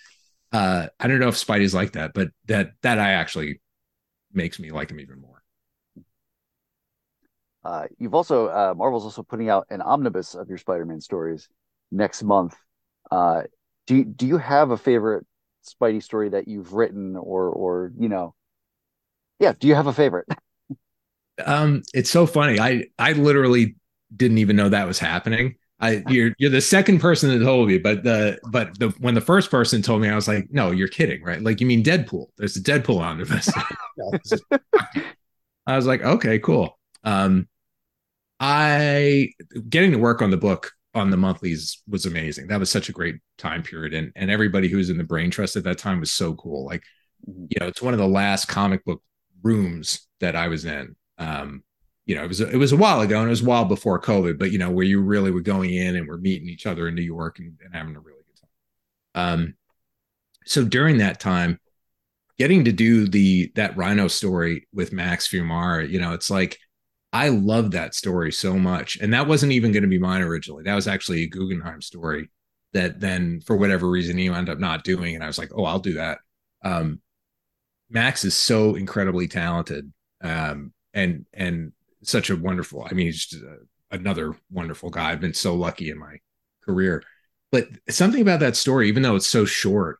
I don't know if Spidey's like that, but that I actually makes me like him even more. You've also, Marvel's also putting out an omnibus of your Spider-Man stories next month. Do you have a favorite Spidey story that you've written, or you know, yeah, do you have a favorite? It's so funny. I literally didn't even know that was happening. You're the second person that told me, but when the first person told me, I was like, no, you're kidding, right? Like, you mean Deadpool? There's a Deadpool omnibus. I was like, okay, cool. I getting to work on the book on the monthlies was amazing. That was such a great time period, and everybody who was in the brain trust at that time was so cool. Like, you know, it's one of the last comic book rooms that I was in. You know, it was a while ago, and it was a while before COVID, but, you know, where you really were going in and we're meeting each other in New York and having a really good time. So during that time, getting to do that Rhino story with Max Fiumara, you know, it's like, I love that story so much. And that wasn't even going to be mine originally. That was actually a Guggenheim story that then, for whatever reason, he ended up not doing. And I was like, oh, I'll do that. Max is so incredibly talented, and such a wonderful, I mean, he's just another wonderful guy. I've been so lucky in my career. But something about that story, even though it's so short,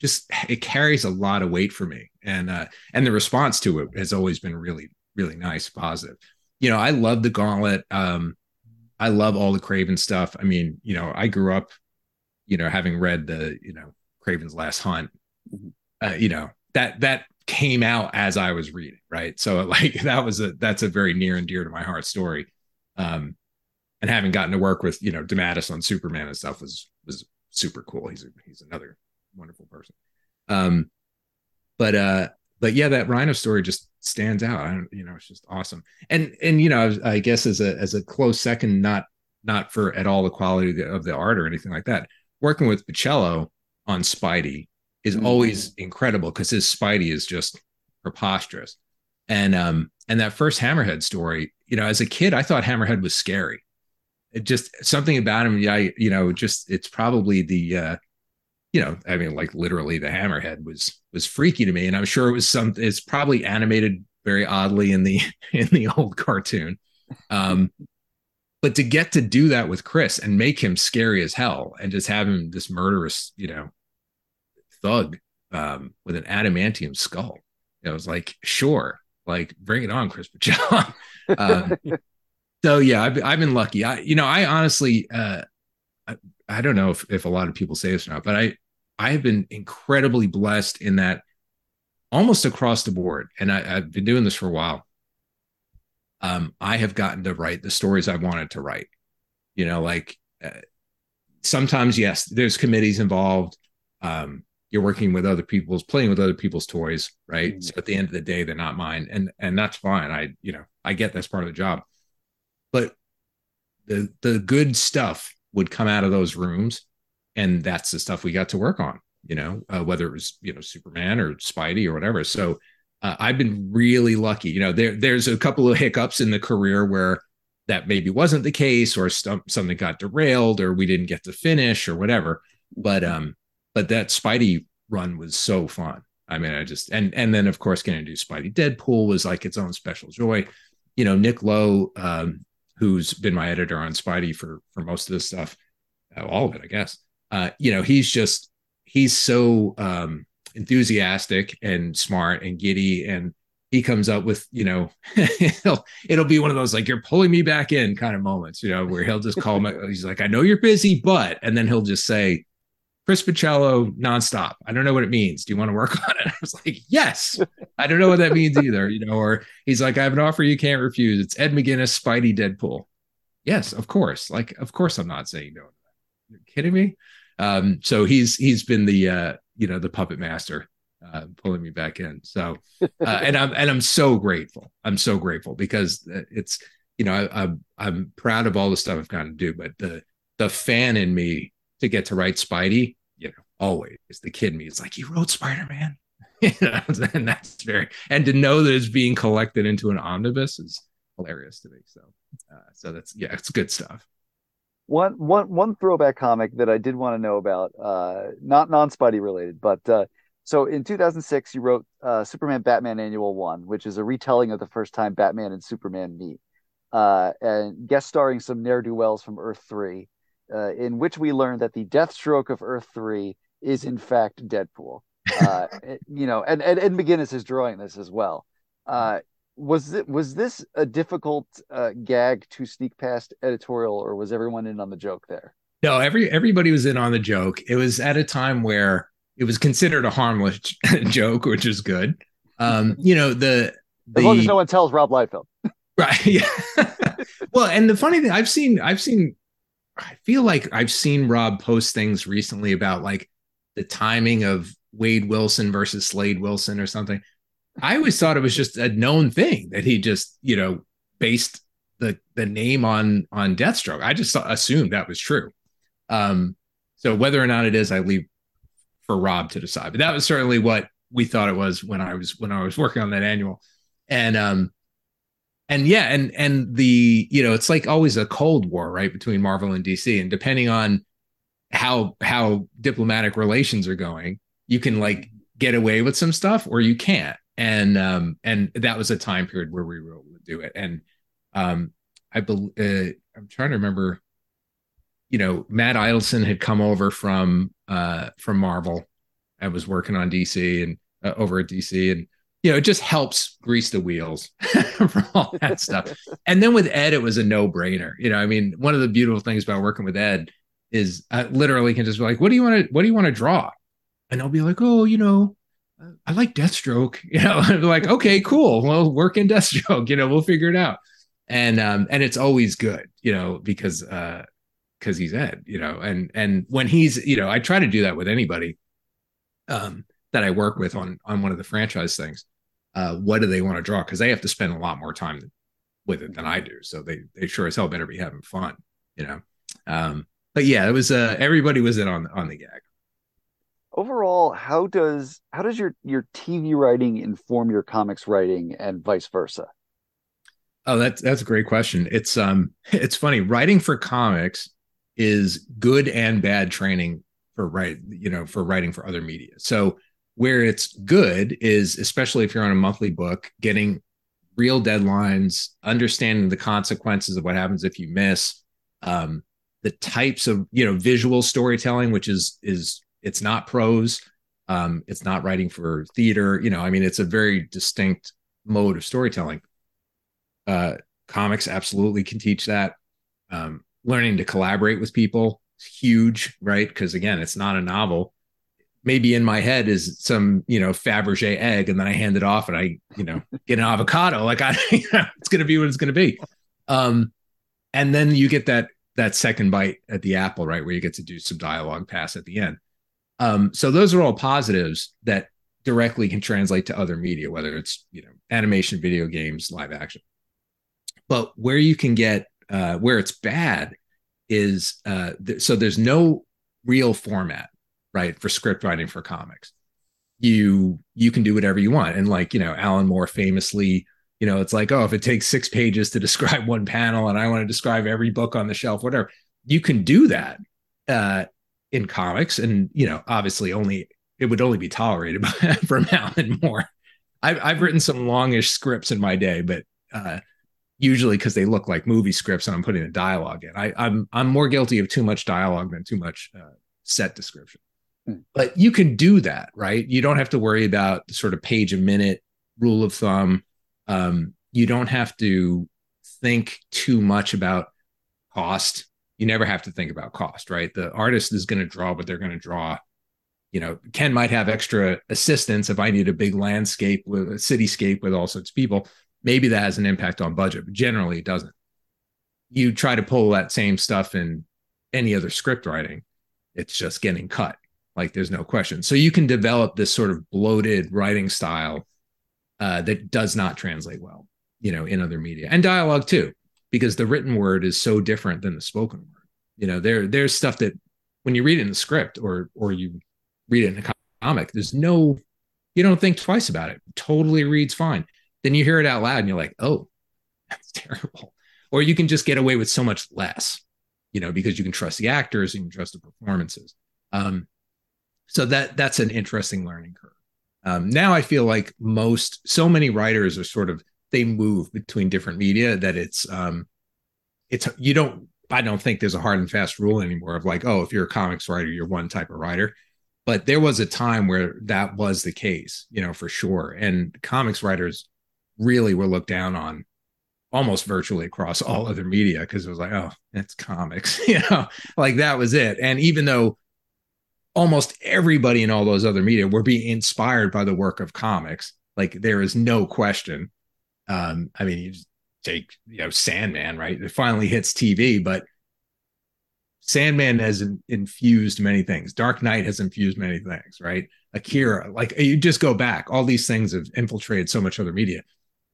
just it carries a lot of weight for me. And the response to it has always been really, really nice, positive. You know, I love the Gauntlet. I love all the Craven stuff. I mean, you know, I grew up, you know, having read the, you know, Craven's Last Hunt. You know, that came out as I was reading, right? So, like, that's a very near and dear to my heart story. And having gotten to work with, you know, DeMatteis on Superman and stuff was super cool. He's another wonderful person. But yeah, that Rhino story just stands out. You know, it's just awesome. And you know, I guess as a close second, not for at all the quality of the art or anything like that, working with Pacello on Spidey is always incredible, because his Spidey is just preposterous. And that first Hammerhead story, you know, as a kid, I thought Hammerhead was scary. It just something about him. Yeah, you know, just it's probably the. You know, I mean, like, literally the Hammerhead was freaky to me. And I'm sure it was it's probably animated very oddly in the old cartoon. But to get to do that with Chris and make him scary as hell and just have him this murderous, you know, thug with an adamantium skull, it was like, sure, like, bring it on, Chris Pacello. So, yeah, I've been lucky. I honestly, I don't know if a lot of people say this or not, but I have been incredibly blessed in that almost across the board. And I've been doing this for a while. I have gotten to write the stories I wanted to write, you know, like sometimes, yes, there's committees involved. You're working with other people's, playing with other people's toys. Right. Mm-hmm. So at the end of the day, they're not mine. And that's fine. I get that's part of the job, but the good stuff would come out of those rooms. And that's the stuff we got to work on, you know, whether it was, you know, Superman or Spidey or whatever. So I've been really lucky. You know, there's a couple of hiccups in the career where that maybe wasn't the case, or something got derailed, or we didn't get to finish or whatever. But that Spidey run was so fun. I mean, and then of course getting to do Spidey Deadpool was like its own special joy. You know, Nick Lowe, who's been my editor on Spidey for most of this stuff, all of it, I guess. he's so enthusiastic and smart and giddy, and he comes up with, it'll be one of those, like, you're pulling me back in kind of moments, where he'll just call me. He's like, I know you're busy, but, and then he'll just say, Chris Pacello nonstop. I don't know what it means. Do you want to work on it? I was like, yes, I don't know what that means either. Or he's like, I have an offer you can't refuse. It's Ed McGuinness, Spidey, Deadpool. Yes, of course. Like, of course I'm not saying no. You're kidding me. So he's been the, the puppet master. Pulling me back in. So, and I'm so grateful. I'm so grateful because it's, I'm proud of all the stuff I've gotten to do, but the fan in me to get to write Spidey, always the kid in me. It's like, you wrote Spider-Man. And that's and to know that it's being collected into an omnibus is hilarious to me. So, so it's good stuff. One throwback comic that I did want to know about, not non-Spidey related, but, so in 2006, you wrote Superman Batman Annual 1, which is a retelling of the first time Batman and Superman meet, and guest starring some ne'er-do-wells from Earth 3, in which we learned that the Deathstroke of Earth 3 is in fact Deadpool. And Ed McGuinness is drawing this as well. Was this a difficult gag to sneak past editorial, or was everyone in on the joke there? No, everybody was in on the joke. It was at a time where it was considered a harmless joke, which is good. As long as no one tells Rob Liefeld. Right. Yeah. Well, and the funny thing, I feel like I've seen Rob post things recently about like the timing of Wade Wilson versus Slade Wilson or something. I always thought it was just a known thing that he just, based the name on Deathstroke. I just assumed that was true. So whether or not it is, I leave for Rob to decide, but that was certainly what we thought it was when I was working on that annual. And it's like always a cold war, right, between Marvel and DC, and depending on how diplomatic relations are going, you can like get away with some stuff or you can't. And and that was a time period where we were able to do it. And I'm trying to remember, Matt Idelson had come over from Marvel and was working on DC and over at DC. And, it just helps grease the wheels from all that stuff. And then with Ed, it was a no brainer. One of the beautiful things about working with Ed is I literally can just be like, what do you want to draw? And they'll be like, oh, I like Deathstroke, and be like, okay, cool. Well, work in Deathstroke, we'll figure it out. And it's always good, because he's Ed, and when he's, I try to do that with anybody that I work with on one of the franchise things. What do they want to draw? Because they have to spend a lot more time with it than I do. So they sure as hell better be having fun, But yeah, it was everybody was in on the gag. Overall, how does your TV writing inform your comics writing and vice versa? Oh, that's a great question. It's funny. Writing for comics is good and bad training for writing for other media. So where it's good is, especially if you're on a monthly book, getting real deadlines, understanding the consequences of what happens if you miss, the types of, visual storytelling, which is it's not prose. It's not writing for theater. It's a very distinct mode of storytelling. Comics absolutely can teach that. Learning to collaborate with people is huge, right? Because again, it's not a novel. Maybe in my head is some, Fabergé egg, and then I hand it off and I, get an avocado. Like it's going to be what it's going to be. And then you get that second bite at the apple, right? Where you get to do some dialogue pass at the end. So those are all positives that directly can translate to other media, whether it's, animation, video games, live action. But where you can get, where it's bad is, so there's no real format, right, for script writing for comics. You can do whatever you want. And like, Alan Moore famously, it's like, oh, if it takes 6 pages to describe one panel and I want to describe every book on the shelf, whatever, you can do that in comics. And, obviously it would only be tolerated from Alan Moore. I've written some longish scripts in my day, but, usually because they look like movie scripts and I'm putting the dialogue in. I'm more guilty of too much dialogue than too much set description. But you can do that, right? You don't have to worry about the sort of page a minute rule of thumb. You don't have to think too much about cost. You never have to think about cost, right? The artist is going to draw what they're going to draw. You know, Ken might have extra assistance if I need a big landscape with a cityscape with all sorts of people. Maybe that has an impact on budget, but generally it doesn't. You try to pull that same stuff in any other script writing, it's just getting cut. Like, there's no question. So you can develop this sort of bloated writing style that does not translate well, you know, in other media and dialogue too, because the written word is so different than the spoken word. You know, there's stuff that when you read it in the script or you read it in a comic, you don't think twice about it. Totally reads fine. Then you hear it out loud and you're like, oh, that's terrible. Or you can just get away with so much less, you know, because you can trust the actors, you can trust the performances. So that's an interesting learning curve. Now I feel like so many writers are sort of, they move between different media that I don't think there's a hard and fast rule anymore of like, oh, if you're a comics writer, you're one type of writer. But there was a time where that was the case, you know, for sure. And comics writers really were looked down on almost virtually across all other media because it was like, oh, it's comics, you know, like that was it. And even though almost everybody in all those other media were being inspired by the work of comics, like there is no question. I mean, you just take, you know, Sandman, right? It finally hits TV, but Sandman has infused many things. Dark Knight has infused many things, right? Akira, like you just go back, all these things have infiltrated so much other media.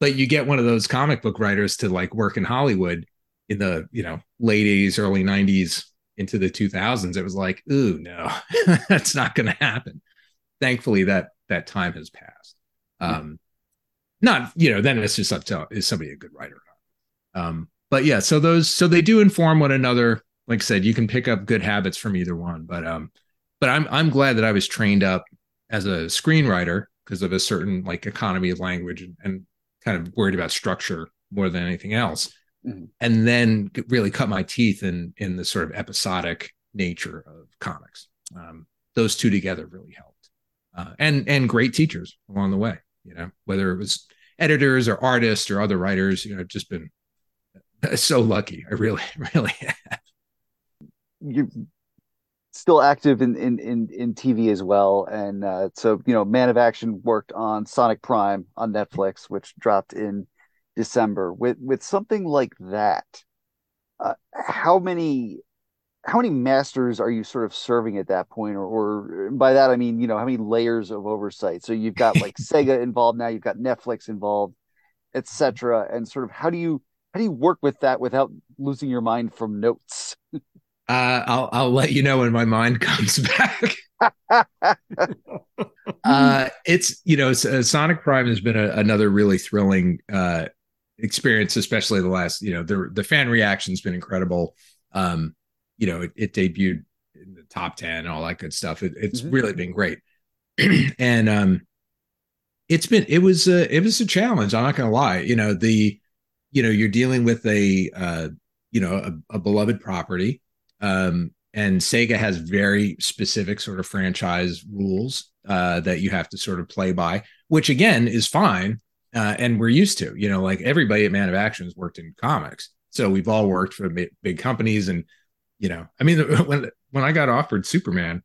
But you get one of those comic book writers to like work in Hollywood in the, you know, late 80s, early 90s, into the 2000s, it was like, ooh, no, that's not going to happen. Thankfully, that time has passed. Not, you know, then it's just up to, is somebody a good writer or not? But yeah, so they do inform one another. Like I said, you can pick up good habits from either one. But I'm glad that I was trained up as a screenwriter because of a certain like economy of language and kind of worried about structure more than anything else. And then really cut my teeth in the sort of episodic nature of comics. Those two together really helped, and great teachers along the way. You know, whether it was editors or artists or other writers, you know, I've just been so lucky. I really, really have. You're still active in TV as well, and so you know, Man of Action worked on Sonic Prime on Netflix, which dropped in December. With something like that, how many masters are you sort of serving at that point, or by that I mean, you know, how many layers of oversight? So you've got like Sega involved now, you've got Netflix involved, etc. And sort of how do you work with that without losing your mind from notes? I'll let you know when my mind comes back. It's, you know, Sonic Prime has been another really thrilling experience, especially the last, you know, the fan reaction's been incredible. You know, it debuted in the top 10 and all that good stuff. It's really been great. And it was a challenge, I'm not gonna lie. You know, you're dealing with a beloved property, and Sega has very specific sort of franchise rules that you have to sort of play by, which again is fine. And we're used to, you know, like everybody at Man of Action has worked in comics. So we've all worked for big companies. And, you know, I mean, when I got offered Superman,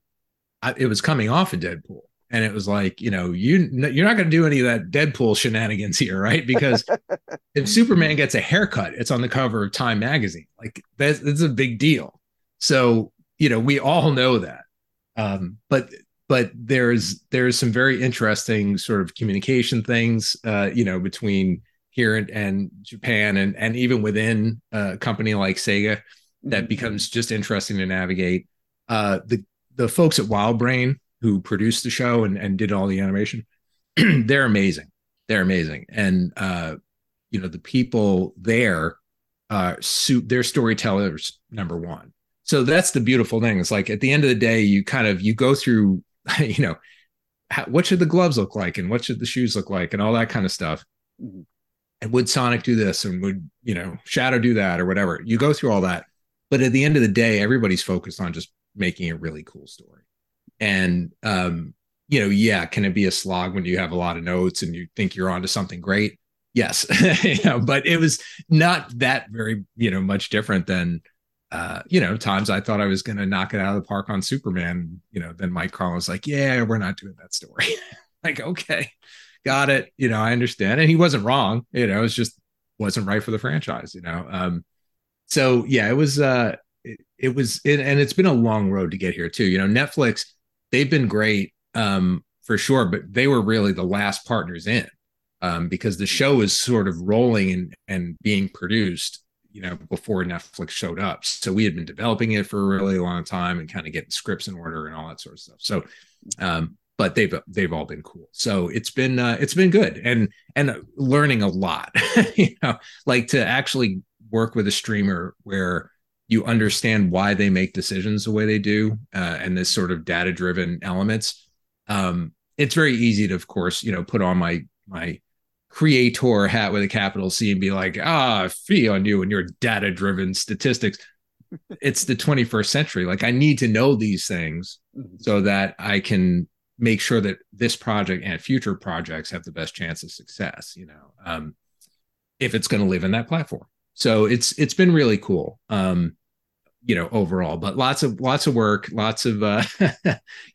it was coming off of Deadpool. And it was like, you know, you're not going to do any of that Deadpool shenanigans here, right? Because if Superman gets a haircut, it's on the cover of Time magazine. Like that's a big deal. So, you know, we all know that, but there's some very interesting sort of communication things, you know, between here and Japan and even within a company like Sega that becomes just interesting to navigate. The folks at WildBrain who produced the show and did all the animation, they're amazing. They're amazing. And, you know, the people there, they're storytellers number one. So that's the beautiful thing. It's like at the end of the day, you go through, you know, what should the gloves look like and what should the shoes look like and all that kind of stuff. And would Sonic do this and would, you know, Shadow do that or whatever? You go through all that. But at the end of the day, everybody's focused on just making a really cool story. And, you know, yeah, can it be a slog when you have a lot of notes and you think you're onto something great? Yes. You know, but it was not that very, you know, much different than, you know, times I thought I was going to knock it out of the park on Superman. You know, then Mike Carlin was like, yeah, we're not doing that story. Like, okay, got it. You know, I understand. And he wasn't wrong. You know, it's just wasn't right for the franchise, you know? So yeah, it was, and it's been a long road to get here too. You know, Netflix, they've been great for sure, but they were really the last partners in because the show was sort of rolling and being produced, you know, before Netflix showed up. So we had been developing it for a really long time and kind of getting scripts in order and all that sort of stuff. So, but they've all been cool. So it's been good and learning a lot, you know, like to actually work with a streamer where you understand why they make decisions the way they do and this sort of data-driven elements. It's very easy to, of course, you know, put on my creator hat with a capital C and be like, ah, fee on you and your data-driven statistics. It's the 21st century. Like, I need to know these things so that I can make sure that this project and future projects have the best chance of success, you know, if it's going to live in that platform. So it's been really cool, you know, overall, but lots of work, lots of,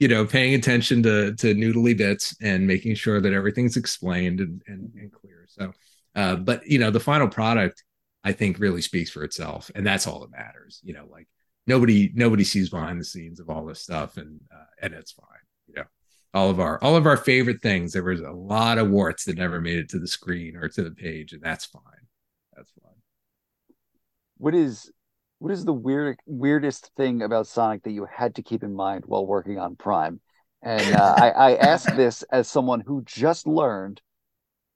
you know, paying attention to noodly bits and making sure that everything's explained and clear. So, but, you know, the final product, I think, really speaks for itself. And that's all that matters. You know, like nobody sees behind the scenes of all this stuff and it's fine. You know, all of our favorite things, there was a lot of warts that never made it to the screen or to the page. And that's fine. That's fine. What is the weirdest thing about Sonic that you had to keep in mind while working on Prime? And I ask this as someone who just learned,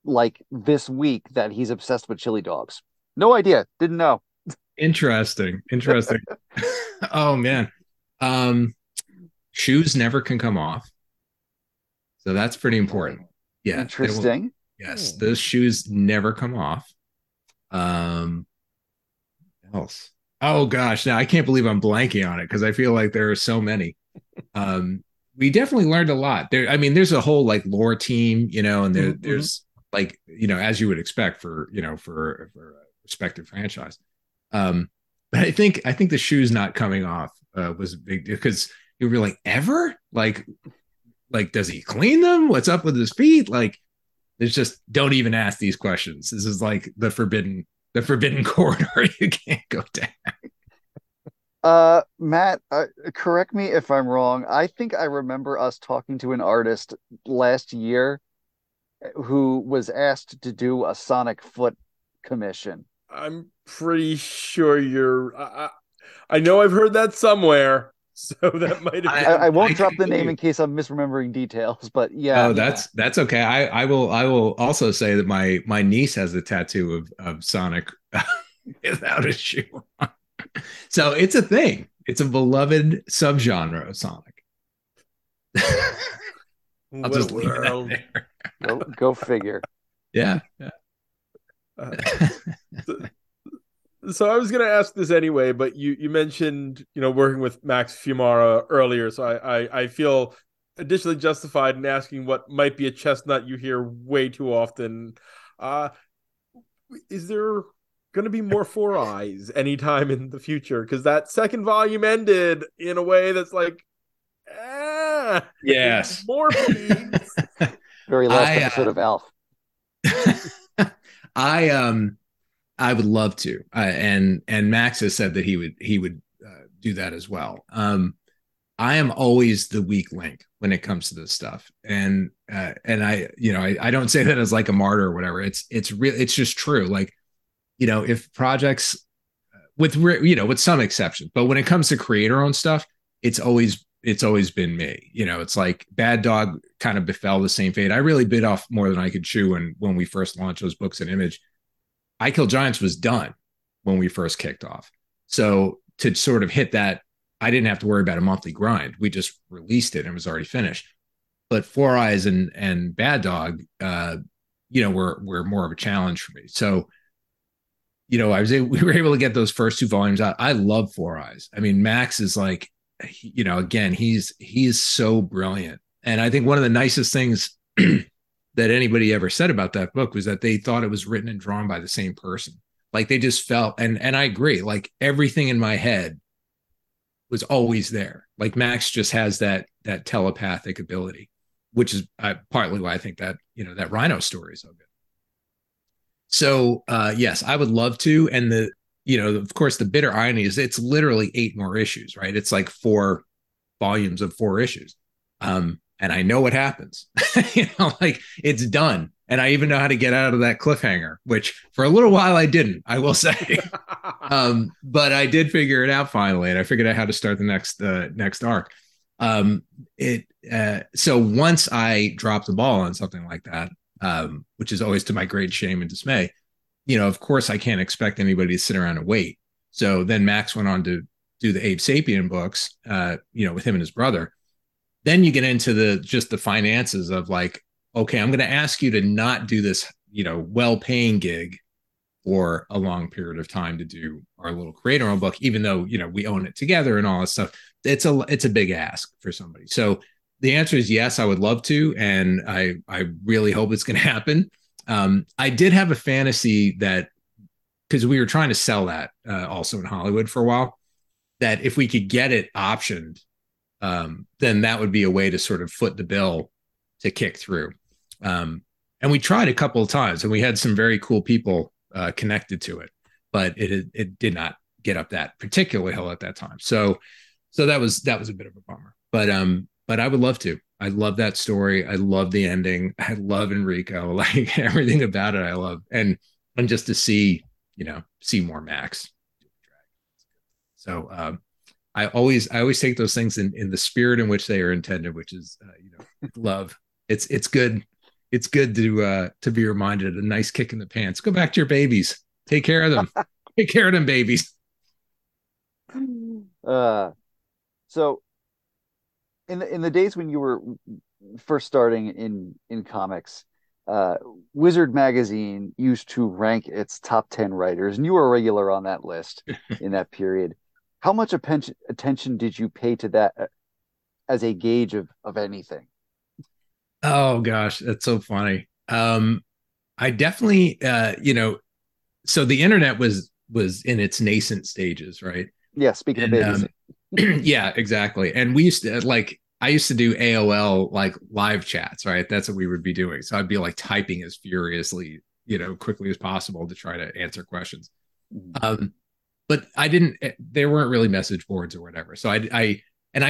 like this week, that he's obsessed with chili dogs. No idea, didn't know. Interesting. Oh man, shoes never can come off, so that's pretty important. Yeah, interesting. Yes, those shoes never come off. Else, oh gosh, now I can't believe I'm blanking on it because I feel like there are so many. We definitely learned a lot there. I mean, there's a whole like lore team, you know, and there's like, you know, as you would expect for, you know, for a respected franchise. But I think the shoes not coming off was a big deal because you were like, ever like does he clean them? What's up with his feet? Like, there's just, don't even ask these questions. This is like the forbidden corridor you can't go down. Matt, correct me if I'm wrong. I think I remember us talking to an artist last year who was asked to do a Sonic foot commission. I'm pretty sure you're... I know I've heard that somewhere, so that might have been... I won't drop the name in case I'm misremembering details, but yeah. Oh, that's okay. I will also say that my niece has a tattoo of Sonic without a shoe on. So it's a thing. It's a beloved subgenre of Sonic. I'll just leave that there. Go figure. Yeah. So I was going to ask this anyway, but you mentioned, you know, working with Max Fiumara earlier, so I feel additionally justified in asking what might be a chestnut you hear way too often. Is there going to be more Four Eyes anytime in the future? Because that second volume ended in a way that's like, yes, more please. Very last episode of Alf. I would love to, and Max has said that he would do that as well. I am always the weak link when it comes to this stuff, and I, you know, I don't say that as like a martyr or whatever. It's real. It's just true. Like, you know, if projects with some exceptions, but when it comes to creator-owned stuff, it's always been me. You know, it's like Bad Dog kind of befell the same fate. I really bit off more than I could chew when we first launched those books in Image. I Kill Giants was done when we first kicked off. So to sort of hit that, I didn't have to worry about a monthly grind. We just released it and it was already finished. But Four Eyes and Bad Dog, you know, were more of a challenge for me. So, you know, we were able to get those first two volumes out. I love Four Eyes. I mean, Max is like, you know, again, he is so brilliant. And I think one of the nicest things that anybody ever said about that book was that they thought it was written and drawn by the same person. Like they just felt, and I agree, like everything in my head was always there. Like Max just has that telepathic ability, which is partly why I think that, you know, that Rhino story is so good. So yes, I would love to. And you know, of course, the bitter irony is it's literally 8 more issues, right? It's like 4 volumes of 4 issues. And I know what happens, you know, like it's done. And I even know how to get out of that cliffhanger, which for a little while I didn't, I will say. But I did figure it out finally. And I figured out how to start the next arc. So once I dropped the ball on something like that, which is always to my great shame and dismay, you know, of course I can't expect anybody to sit around and wait. So then Max went on to do the Abe Sapien books, you know, with him and his brother. Then you get into the finances of like, okay, I'm going to ask you to not do this, you know, well-paying gig for a long period of time to do our little creator-owned book, even though, you know, we own it together and all that stuff. It's a big ask for somebody. So the answer is yes, I would love to. And I really hope it's going to happen. I did have a fantasy that, because we were trying to sell that also in Hollywood for a while, that if we could get it optioned, then that would be a way to sort of foot the bill to kick through. And we tried a couple of times and we had some very cool people connected to it, but it did not get up that particular hill at that time. So that was a bit of a bummer, but I would love to. I love that story. I love the ending. I love Enrico, like everything about it. I love, and just to see, you know, see more Max. So, I always take those things in the spirit in which they are intended, which is, you know, love. It's good. It's good to be reminded, a nice kick in the pants. Go back to your babies. Take care of them. Take care of them, babies. So in the days when you were first starting in comics, Wizard magazine used to rank its top 10 writers, and you were a regular on that list in that period. How much attention did you pay to that as a gauge of anything? Oh gosh, that's so funny. I definitely, you know, so the internet was in its nascent stages, right? Yeah, speaking of babies. Yeah, exactly. And we used to do AOL like live chats, right? That's what we would be doing. So I'd be like typing as furiously, you know, quickly as possible to try to answer questions. But I didn't, there weren't really message boards or whatever. So I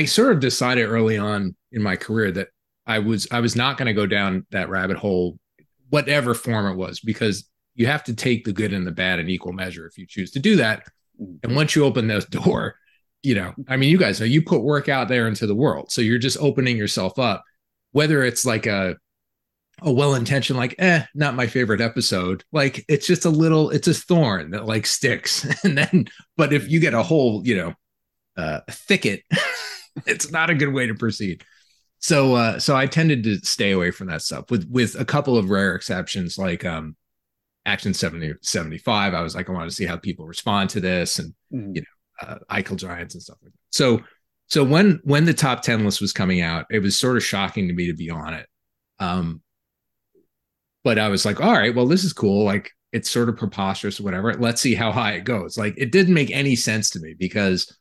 sort of decided early on in my career that I was not going to go down that rabbit hole, whatever form it was, because you have to take the good and the bad in equal measure if you choose to do that. And once you open that door, you know, I mean, you guys know you put work out there into the world. So you're just opening yourself up, whether it's like a well-intentioned, like, not my favorite episode. Like, it's just it's a thorn that like sticks. And then, but if you get a whole, you know, thicket, it's not a good way to proceed. So, so I tended to stay away from that stuff with a couple of rare exceptions, like, Action 75. I was like, I want to see how people respond to this and, you know, I Kill Giants and stuff like that. So when the top 10 list was coming out, it was sort of shocking to me to be on it. But I was like, all right, well, this is cool. Like, it's sort of preposterous or whatever. Let's see how high it goes. Like, it didn't make any sense to me because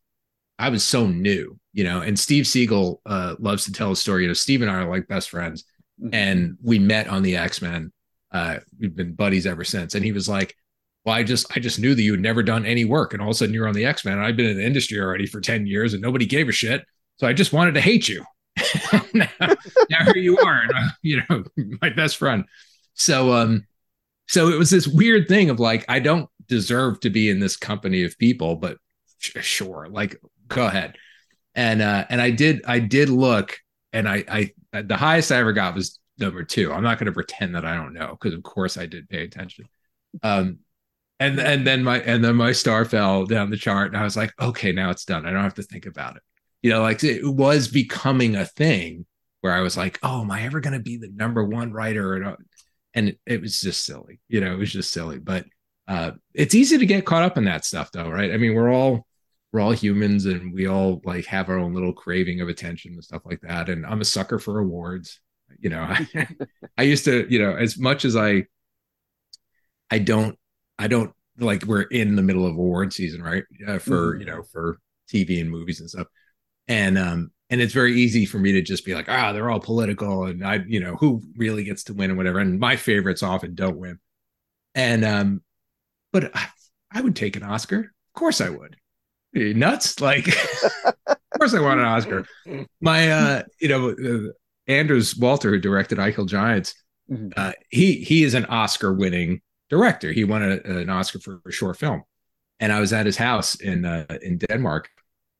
I was so new, you know, and Steve Seagle loves to tell a story. You know, Steve and I are like best friends, and we met on the X-Men. We've been buddies ever since. And he was like, well, I just knew that you had never done any work. And all of a sudden you're on the X-Men. And I've been in the industry already for 10 years and nobody gave a shit. So I just wanted to hate you. now here you are, and you know, my best friend. So it was this weird thing of like, I don't deserve to be in this company of people, but sure, like, go ahead. And I did look, and I the highest I ever got was number 2. I'm not going to pretend that I don't know, because of course I did pay attention. And then my star fell down the chart, and I was like, okay, now it's done. I don't have to think about it. You know, like it was becoming a thing where I was like, oh, am I ever going to be the number 1 writer? And it was just silly. You know, it was just silly. But it's easy to get caught up in that stuff, though, right? I mean, we're all we're all humans and we all like have our own little craving of attention and stuff like that. And I'm a sucker for awards. You know, I used to, you know, as much as I don't like, we're in the middle of award season, right? For, you know, for TV and movies and stuff. And it's very easy for me to just be like, they're all political and I, you know, who really gets to win and whatever. And my favorites often don't win. And, but I would take an Oscar. Of course I would. Are you nuts? Like, of course I want an Oscar. My, you know, Anders Walter, who directed I Kill Giants, he is an Oscar winning director. He won an Oscar for a short film. And I was at his house in Denmark.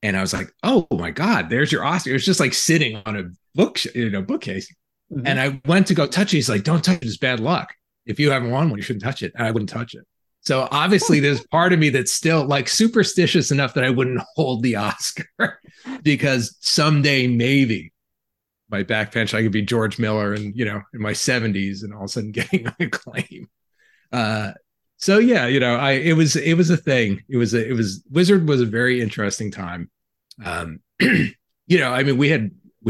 And I was like, oh my God, there's your Oscar. It was just like sitting on a bookcase. Mm-hmm. And I went to go touch it. He's like, don't touch it. It's bad luck. If you haven't won one, you shouldn't touch it. And I wouldn't touch it. So obviously there's part of me that's still like superstitious enough that I wouldn't hold the Oscar because someday maybe my backbench, I could be George Miller and, you know, in my 70s and all of a sudden getting acclaim. So yeah, you know, it was a thing. It was Wizard was a very interesting time. You know, I mean, we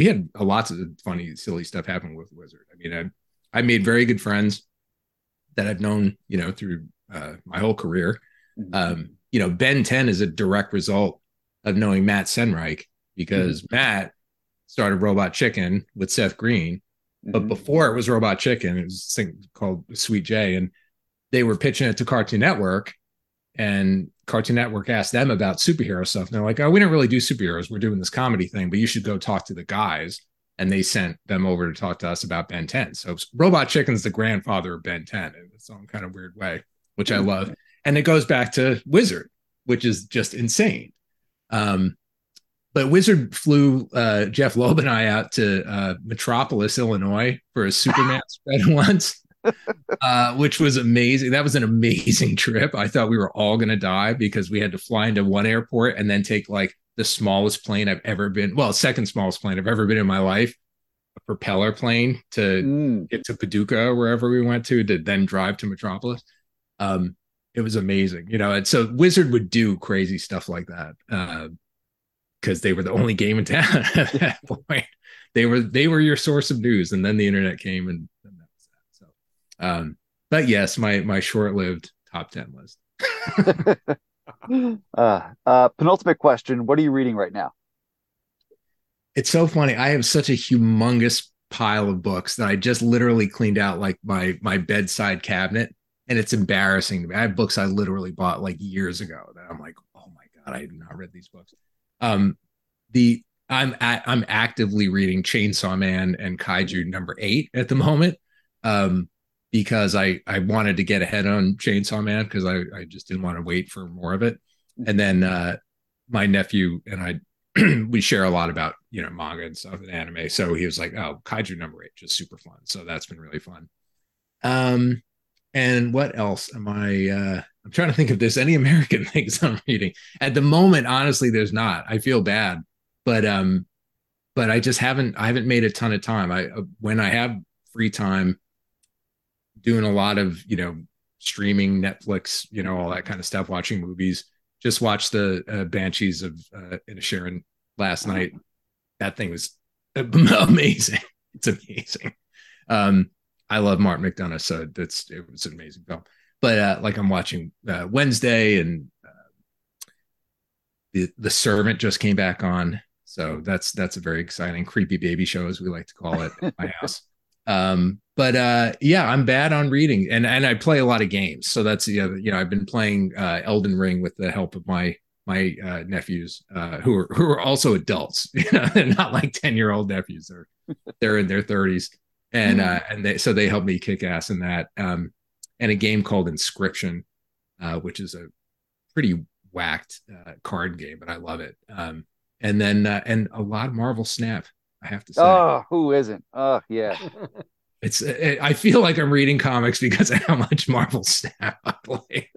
had lots of funny, silly stuff happen with Wizard. I mean, I made very good friends that I've known, you know, through my whole career. You know, Ben 10 is a direct result of knowing Matt Senreich because Matt started Robot Chicken with Seth Green, but before it was Robot Chicken, it was this thing called Sweet J, and they were pitching it to Cartoon Network, and Cartoon Network asked them about superhero stuff. And they're like, oh, we don't really do superheroes. We're doing this comedy thing, but you should go talk to the guys. And they sent them over to talk to us about Ben 10. So Robot Chicken's the grandfather of Ben 10 in its own kind of weird way, which I love. And it goes back to Wizard, which is just insane. But Wizard flew Jeff Loeb and I out to Metropolis, Illinois for a Superman spread once. Which was amazing. That was an amazing trip. I thought we were all going to die because we had to fly into one airport and then take like the smallest plane I've ever been. Well, second smallest plane I've ever been in my life, a propeller plane to get to Paducah or wherever we went to then drive to Metropolis. It was amazing, you know, and so Wizard would do crazy stuff like that because they were the only game in town at that point. They were your source of news, and then the internet came and but yes, my short-lived top 10 list. Penultimate question. What are you reading right now? It's so funny. I have such a humongous pile of books that I just literally cleaned out like my bedside cabinet. And it's embarrassing to me. I have books I literally bought like years ago that I'm like, oh my God, I have not read these books. I'm actively reading Chainsaw Man and Kaiju number 8 at the moment. Because I wanted to get ahead on Chainsaw Man because I just didn't want to wait for more of it. And then my nephew and I, we share a lot about, you know, manga and stuff and anime. So he was like, oh, Kaiju number 8, just super fun. So that's been really fun. And what else am I, I'm trying to think if there's any American things I'm reading. At the moment, honestly, there's not. I feel bad, but I just haven't made a ton of time. When I have free time, doing a lot of, you know, streaming, Netflix, you know, all that kind of stuff, watching movies. Just watched the Banshees of Inisherin last night. That thing was amazing. It's amazing. I love Martin McDonagh, so it was an amazing film. But like I'm watching Wednesday, and the Servant just came back on, so that's a very exciting, creepy baby show, as we like to call it at my house. But yeah, I'm bad on reading, and I play a lot of games, so that's the other, you know, I've been playing Elden Ring with the help of my nephews, who are also adults, you know, they're not like 10-year-old nephews, they're in their 30s, and they helped me kick ass in that, and a game called Inscription, which is a pretty whacked card game, but I love it. And then and a lot of Marvel Snap, I have to say. Oh, who isn't? Oh, yeah. I feel like I'm reading comics because of how much Marvel Snap I play.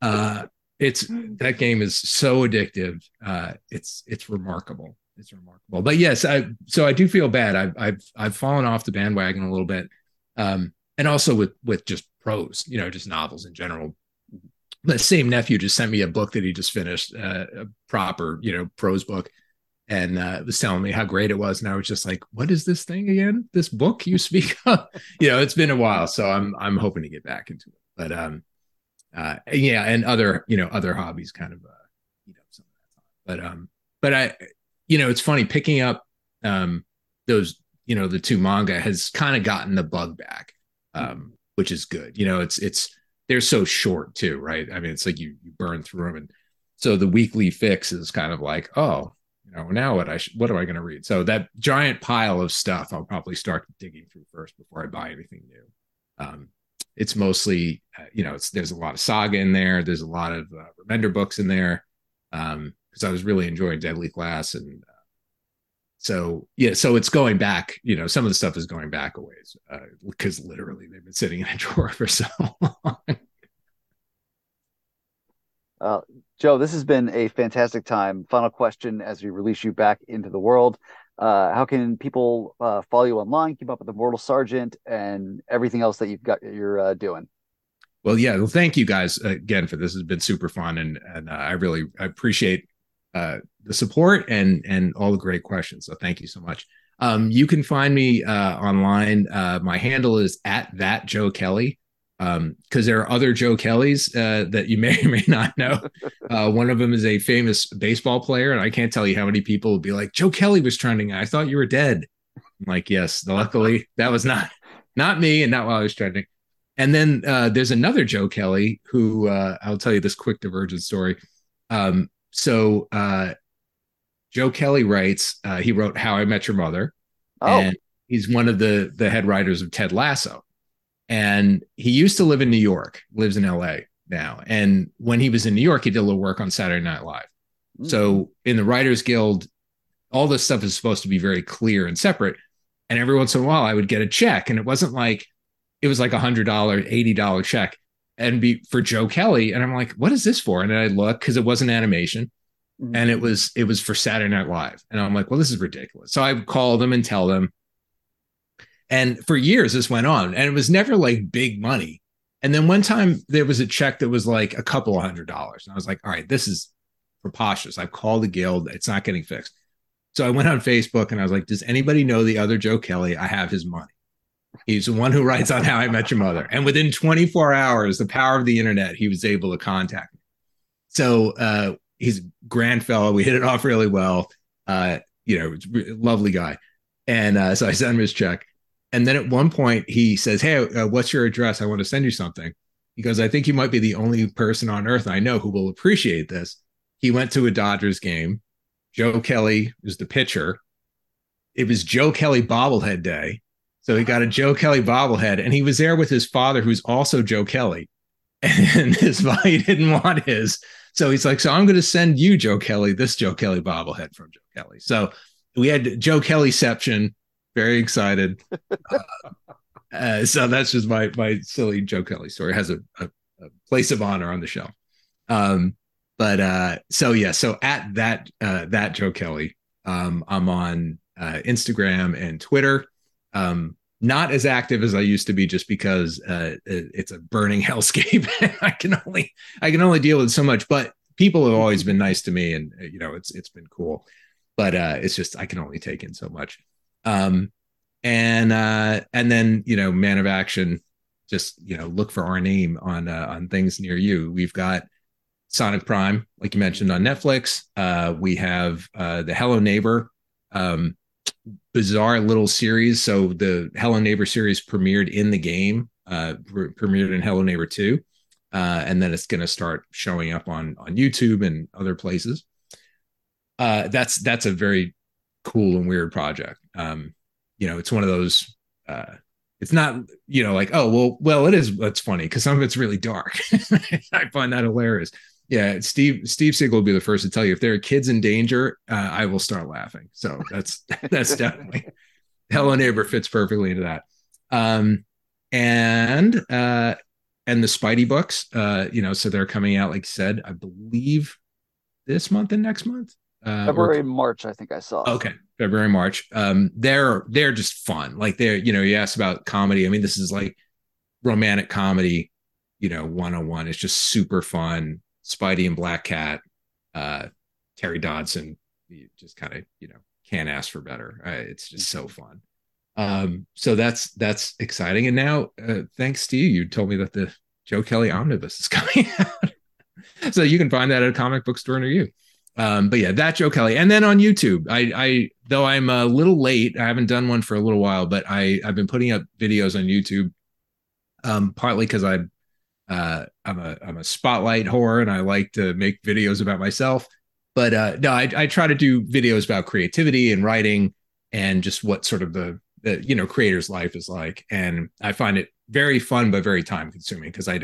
That game is so addictive. It's remarkable. It's remarkable. But yes, I do feel bad. I've fallen off the bandwagon a little bit, and also with just prose, you know, just novels in general. the same nephew just sent me a book that he just finished, a proper, prose book, and was telling me how great it was. And I was just like, what is this thing again? This book you speak of? It's been a while, so I'm hoping to get back into it. But yeah, and other, other hobbies kind of, some of that time. But I, it's funny picking up those, the two manga has kind of gotten the bug back, which is good. They're so short too, right? I mean, it's like you burn through them, and so the weekly fix is kind of like, oh, now what am I going to read? So that giant pile of stuff, I'll probably start digging through first before I buy anything new. It's mostly, there's a lot of Saga in there. There's a lot of Remender books in there, because I was really enjoying Deadly Class, and so it's going back. Some of the stuff is going back a ways, because literally they've been sitting in a drawer for so long. Joe, this has been a fantastic time. Final question as we release you back into the world. How can people follow you online, keep up with the Immortal Sergeant and everything else that you're doing? Well, yeah. Well, thank you guys again for this. It's been super fun. And I appreciate the support and all the great questions. So thank you so much. You can find me online. My handle is @thatJoeKelly. Because there are other Joe Kellys that you may or may not know. One of them is a famous baseball player, and I can't tell you how many people will be like, Joe Kelly was trending. I thought you were dead. I'm like, yes, luckily that was not me and not while I was trending. And then there's another Joe Kelly who I'll tell you this quick divergent story. So Joe Kelly writes, he wrote How I Met Your Mother. Oh. And he's one of the head writers of Ted Lasso. And he used to live in New York, lives in LA now. And when he was in New York, he did a little work on Saturday Night Live. Mm-hmm. So in the Writers Guild, all this stuff is supposed to be very clear and separate. And every once in a while I would get a check, and it was like $100, $80 check and be for Joe Kelly. And I'm like, what is this for? And then I look, because it wasn't animation. Mm-hmm. And it was for Saturday Night Live. And I'm like, well, this is ridiculous. So I would call them and tell them. And for years, this went on, and it was never like big money. And then one time there was a check that was like a couple $100. And I was like, all right, this is preposterous. I've called the guild. It's not getting fixed. So I went on Facebook and I was like, does anybody know the other Joe Kelly? I have his money. He's the one who writes on How I Met Your Mother. And within 24 hours, the power of the internet, he was able to contact me. So he's a grand fellow. We hit it off really well. Lovely guy. And so I sent him his check. And then at one point he says, hey, what's your address? I want to send you something. He goes, I think you might be the only person on earth I know who will appreciate this. He went to a Dodgers game. Joe Kelly was the pitcher. It was Joe Kelly bobblehead day. So he got a Joe Kelly bobblehead, and he was there with his father, who's also Joe Kelly. And his he didn't want his. So he's like, so I'm going to send you, Joe Kelly, this Joe Kelly bobblehead from Joe Kelly. So we had Joe Kellyception. Very excited. So that's just my silly Joe Kelly story. It has a place of honor on the show. So @that Joe Kelly. I'm on Instagram and Twitter. Not as active as I used to be, just because it's a burning hellscape. I can only deal with so much. But people have always been nice to me, and it's been cool. But it's just I can only take in so much. And then, Man of Action, just, look for our name on things near you. We've got Sonic Prime, like you mentioned, on Netflix. We have, the Hello Neighbor, bizarre little series. So the Hello Neighbor series premiered in the game, premiered in Hello Neighbor 2. And then it's going to start showing up on YouTube and other places. That's a very cool and weird project. It's one of those it's not like, oh, well it is. That's funny, because some of it's really dark. I find that hilarious. Yeah, Steve Seagle will be the first to tell you, if there are kids in danger, I will start laughing. So that's definitely Hello Neighbor fits perfectly into that. And the Spidey books, so they're coming out, like I said, I believe this month and next month. February, March, I think I saw. Okay, February, March. They're just fun. Like, they're, you asked about comedy. I mean, this is like romantic comedy, you know, one-on-one. It's just super fun. Spidey and Black Cat, Terry Dodson, you just kind of, you know, can't ask for better. It's just so fun. So that's exciting. And now, thanks to you, you told me that the Joe Kelly Omnibus is coming out. So you can find that at a comic book store near you. But yeah, that Joe Kelly. And then on YouTube, I though I'm a little late, I haven't done one for a little while, but I've been putting up videos on YouTube, partly because I'm a spotlight whore and I like to make videos about myself. But no, I try to do videos about creativity and writing and just what sort of the you know, creator's life is like. And I find it very fun, but very time consuming because I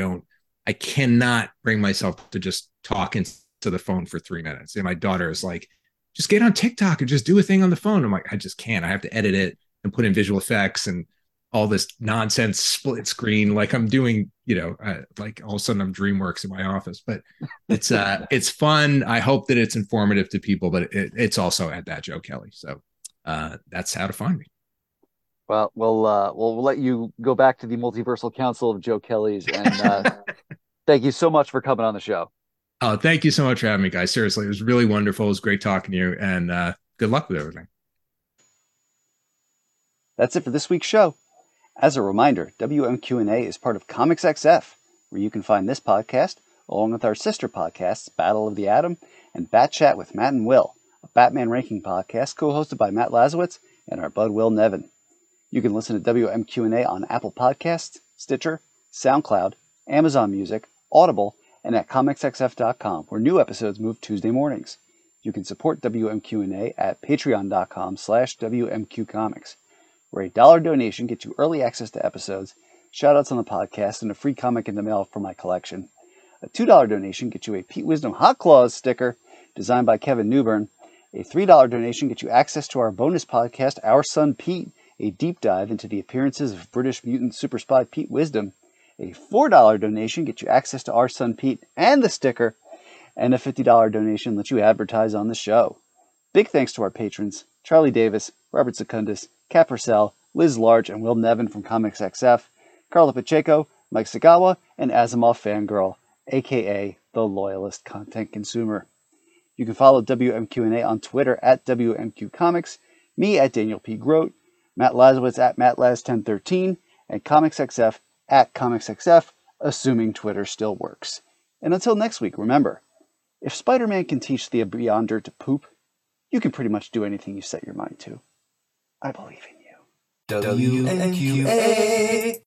cannot bring myself to just talk into the phone for 3 minutes. And my daughter is like, just get on TikTok and just do a thing on the phone. I'm like, I just can't. I have to edit it and put in visual effects and all this nonsense split screen. Like I'm doing, you know, like all of a sudden I'm DreamWorks in my office, but it's fun. I hope that it's informative to people, but it's also at that Joe Kelly. So that's how to find me. Well, we'll let you go back to the Multiversal Council of Joe Kellys. And thank you so much for coming on the show. Oh, thank you so much for having me, guys. Seriously, it was really wonderful. It was great talking to you, and good luck with everything. That's it for this week's show. As a reminder, WMQ&A is part of Comics XF, where you can find this podcast, along with our sister podcasts, Battle of the Atom and Bat Chat with Matt and Will, a Batman ranking podcast co-hosted by Matt Lazowitz and our bud Will Nevin. You can listen to WMQ&A on Apple Podcasts, Stitcher, SoundCloud, Amazon Music, Audible, and at comicsxf.com, where new episodes move Tuesday mornings. You can support WMQ&A at patreon.com/WMQcomics, where $1 donation gets you early access to episodes, shoutouts on the podcast, and a free comic in the mail for my collection. A $2 donation gets you a Pete Wisdom Hot Claws sticker designed by Kevin Newbern. A $3 donation gets you access to our bonus podcast, Our Son Pete, a deep dive into the appearances of British mutant super spy Pete Wisdom. A $4 donation gets you access to Our Son Pete and the sticker, and a $50 donation lets you advertise on the show. Big thanks to our patrons, Charlie Davis, Robert Secundus, Kat Purcell, Liz Large, and Will Nevin from Comics XF, Carla Pacheco, Mike Sagawa, and Asimov Fangirl, a.k.a. the Loyalist Content Consumer. You can follow WMQ&A on Twitter at WMQComics, me at Daniel P. Grote, Matt Lazowitz at MattLaz1013, and Comics XF at ComicsXF, assuming Twitter still works. And until next week, remember, if Spider-Man can teach the Beyonder to poop, you can pretty much do anything you set your mind to. I believe in you. WMQA.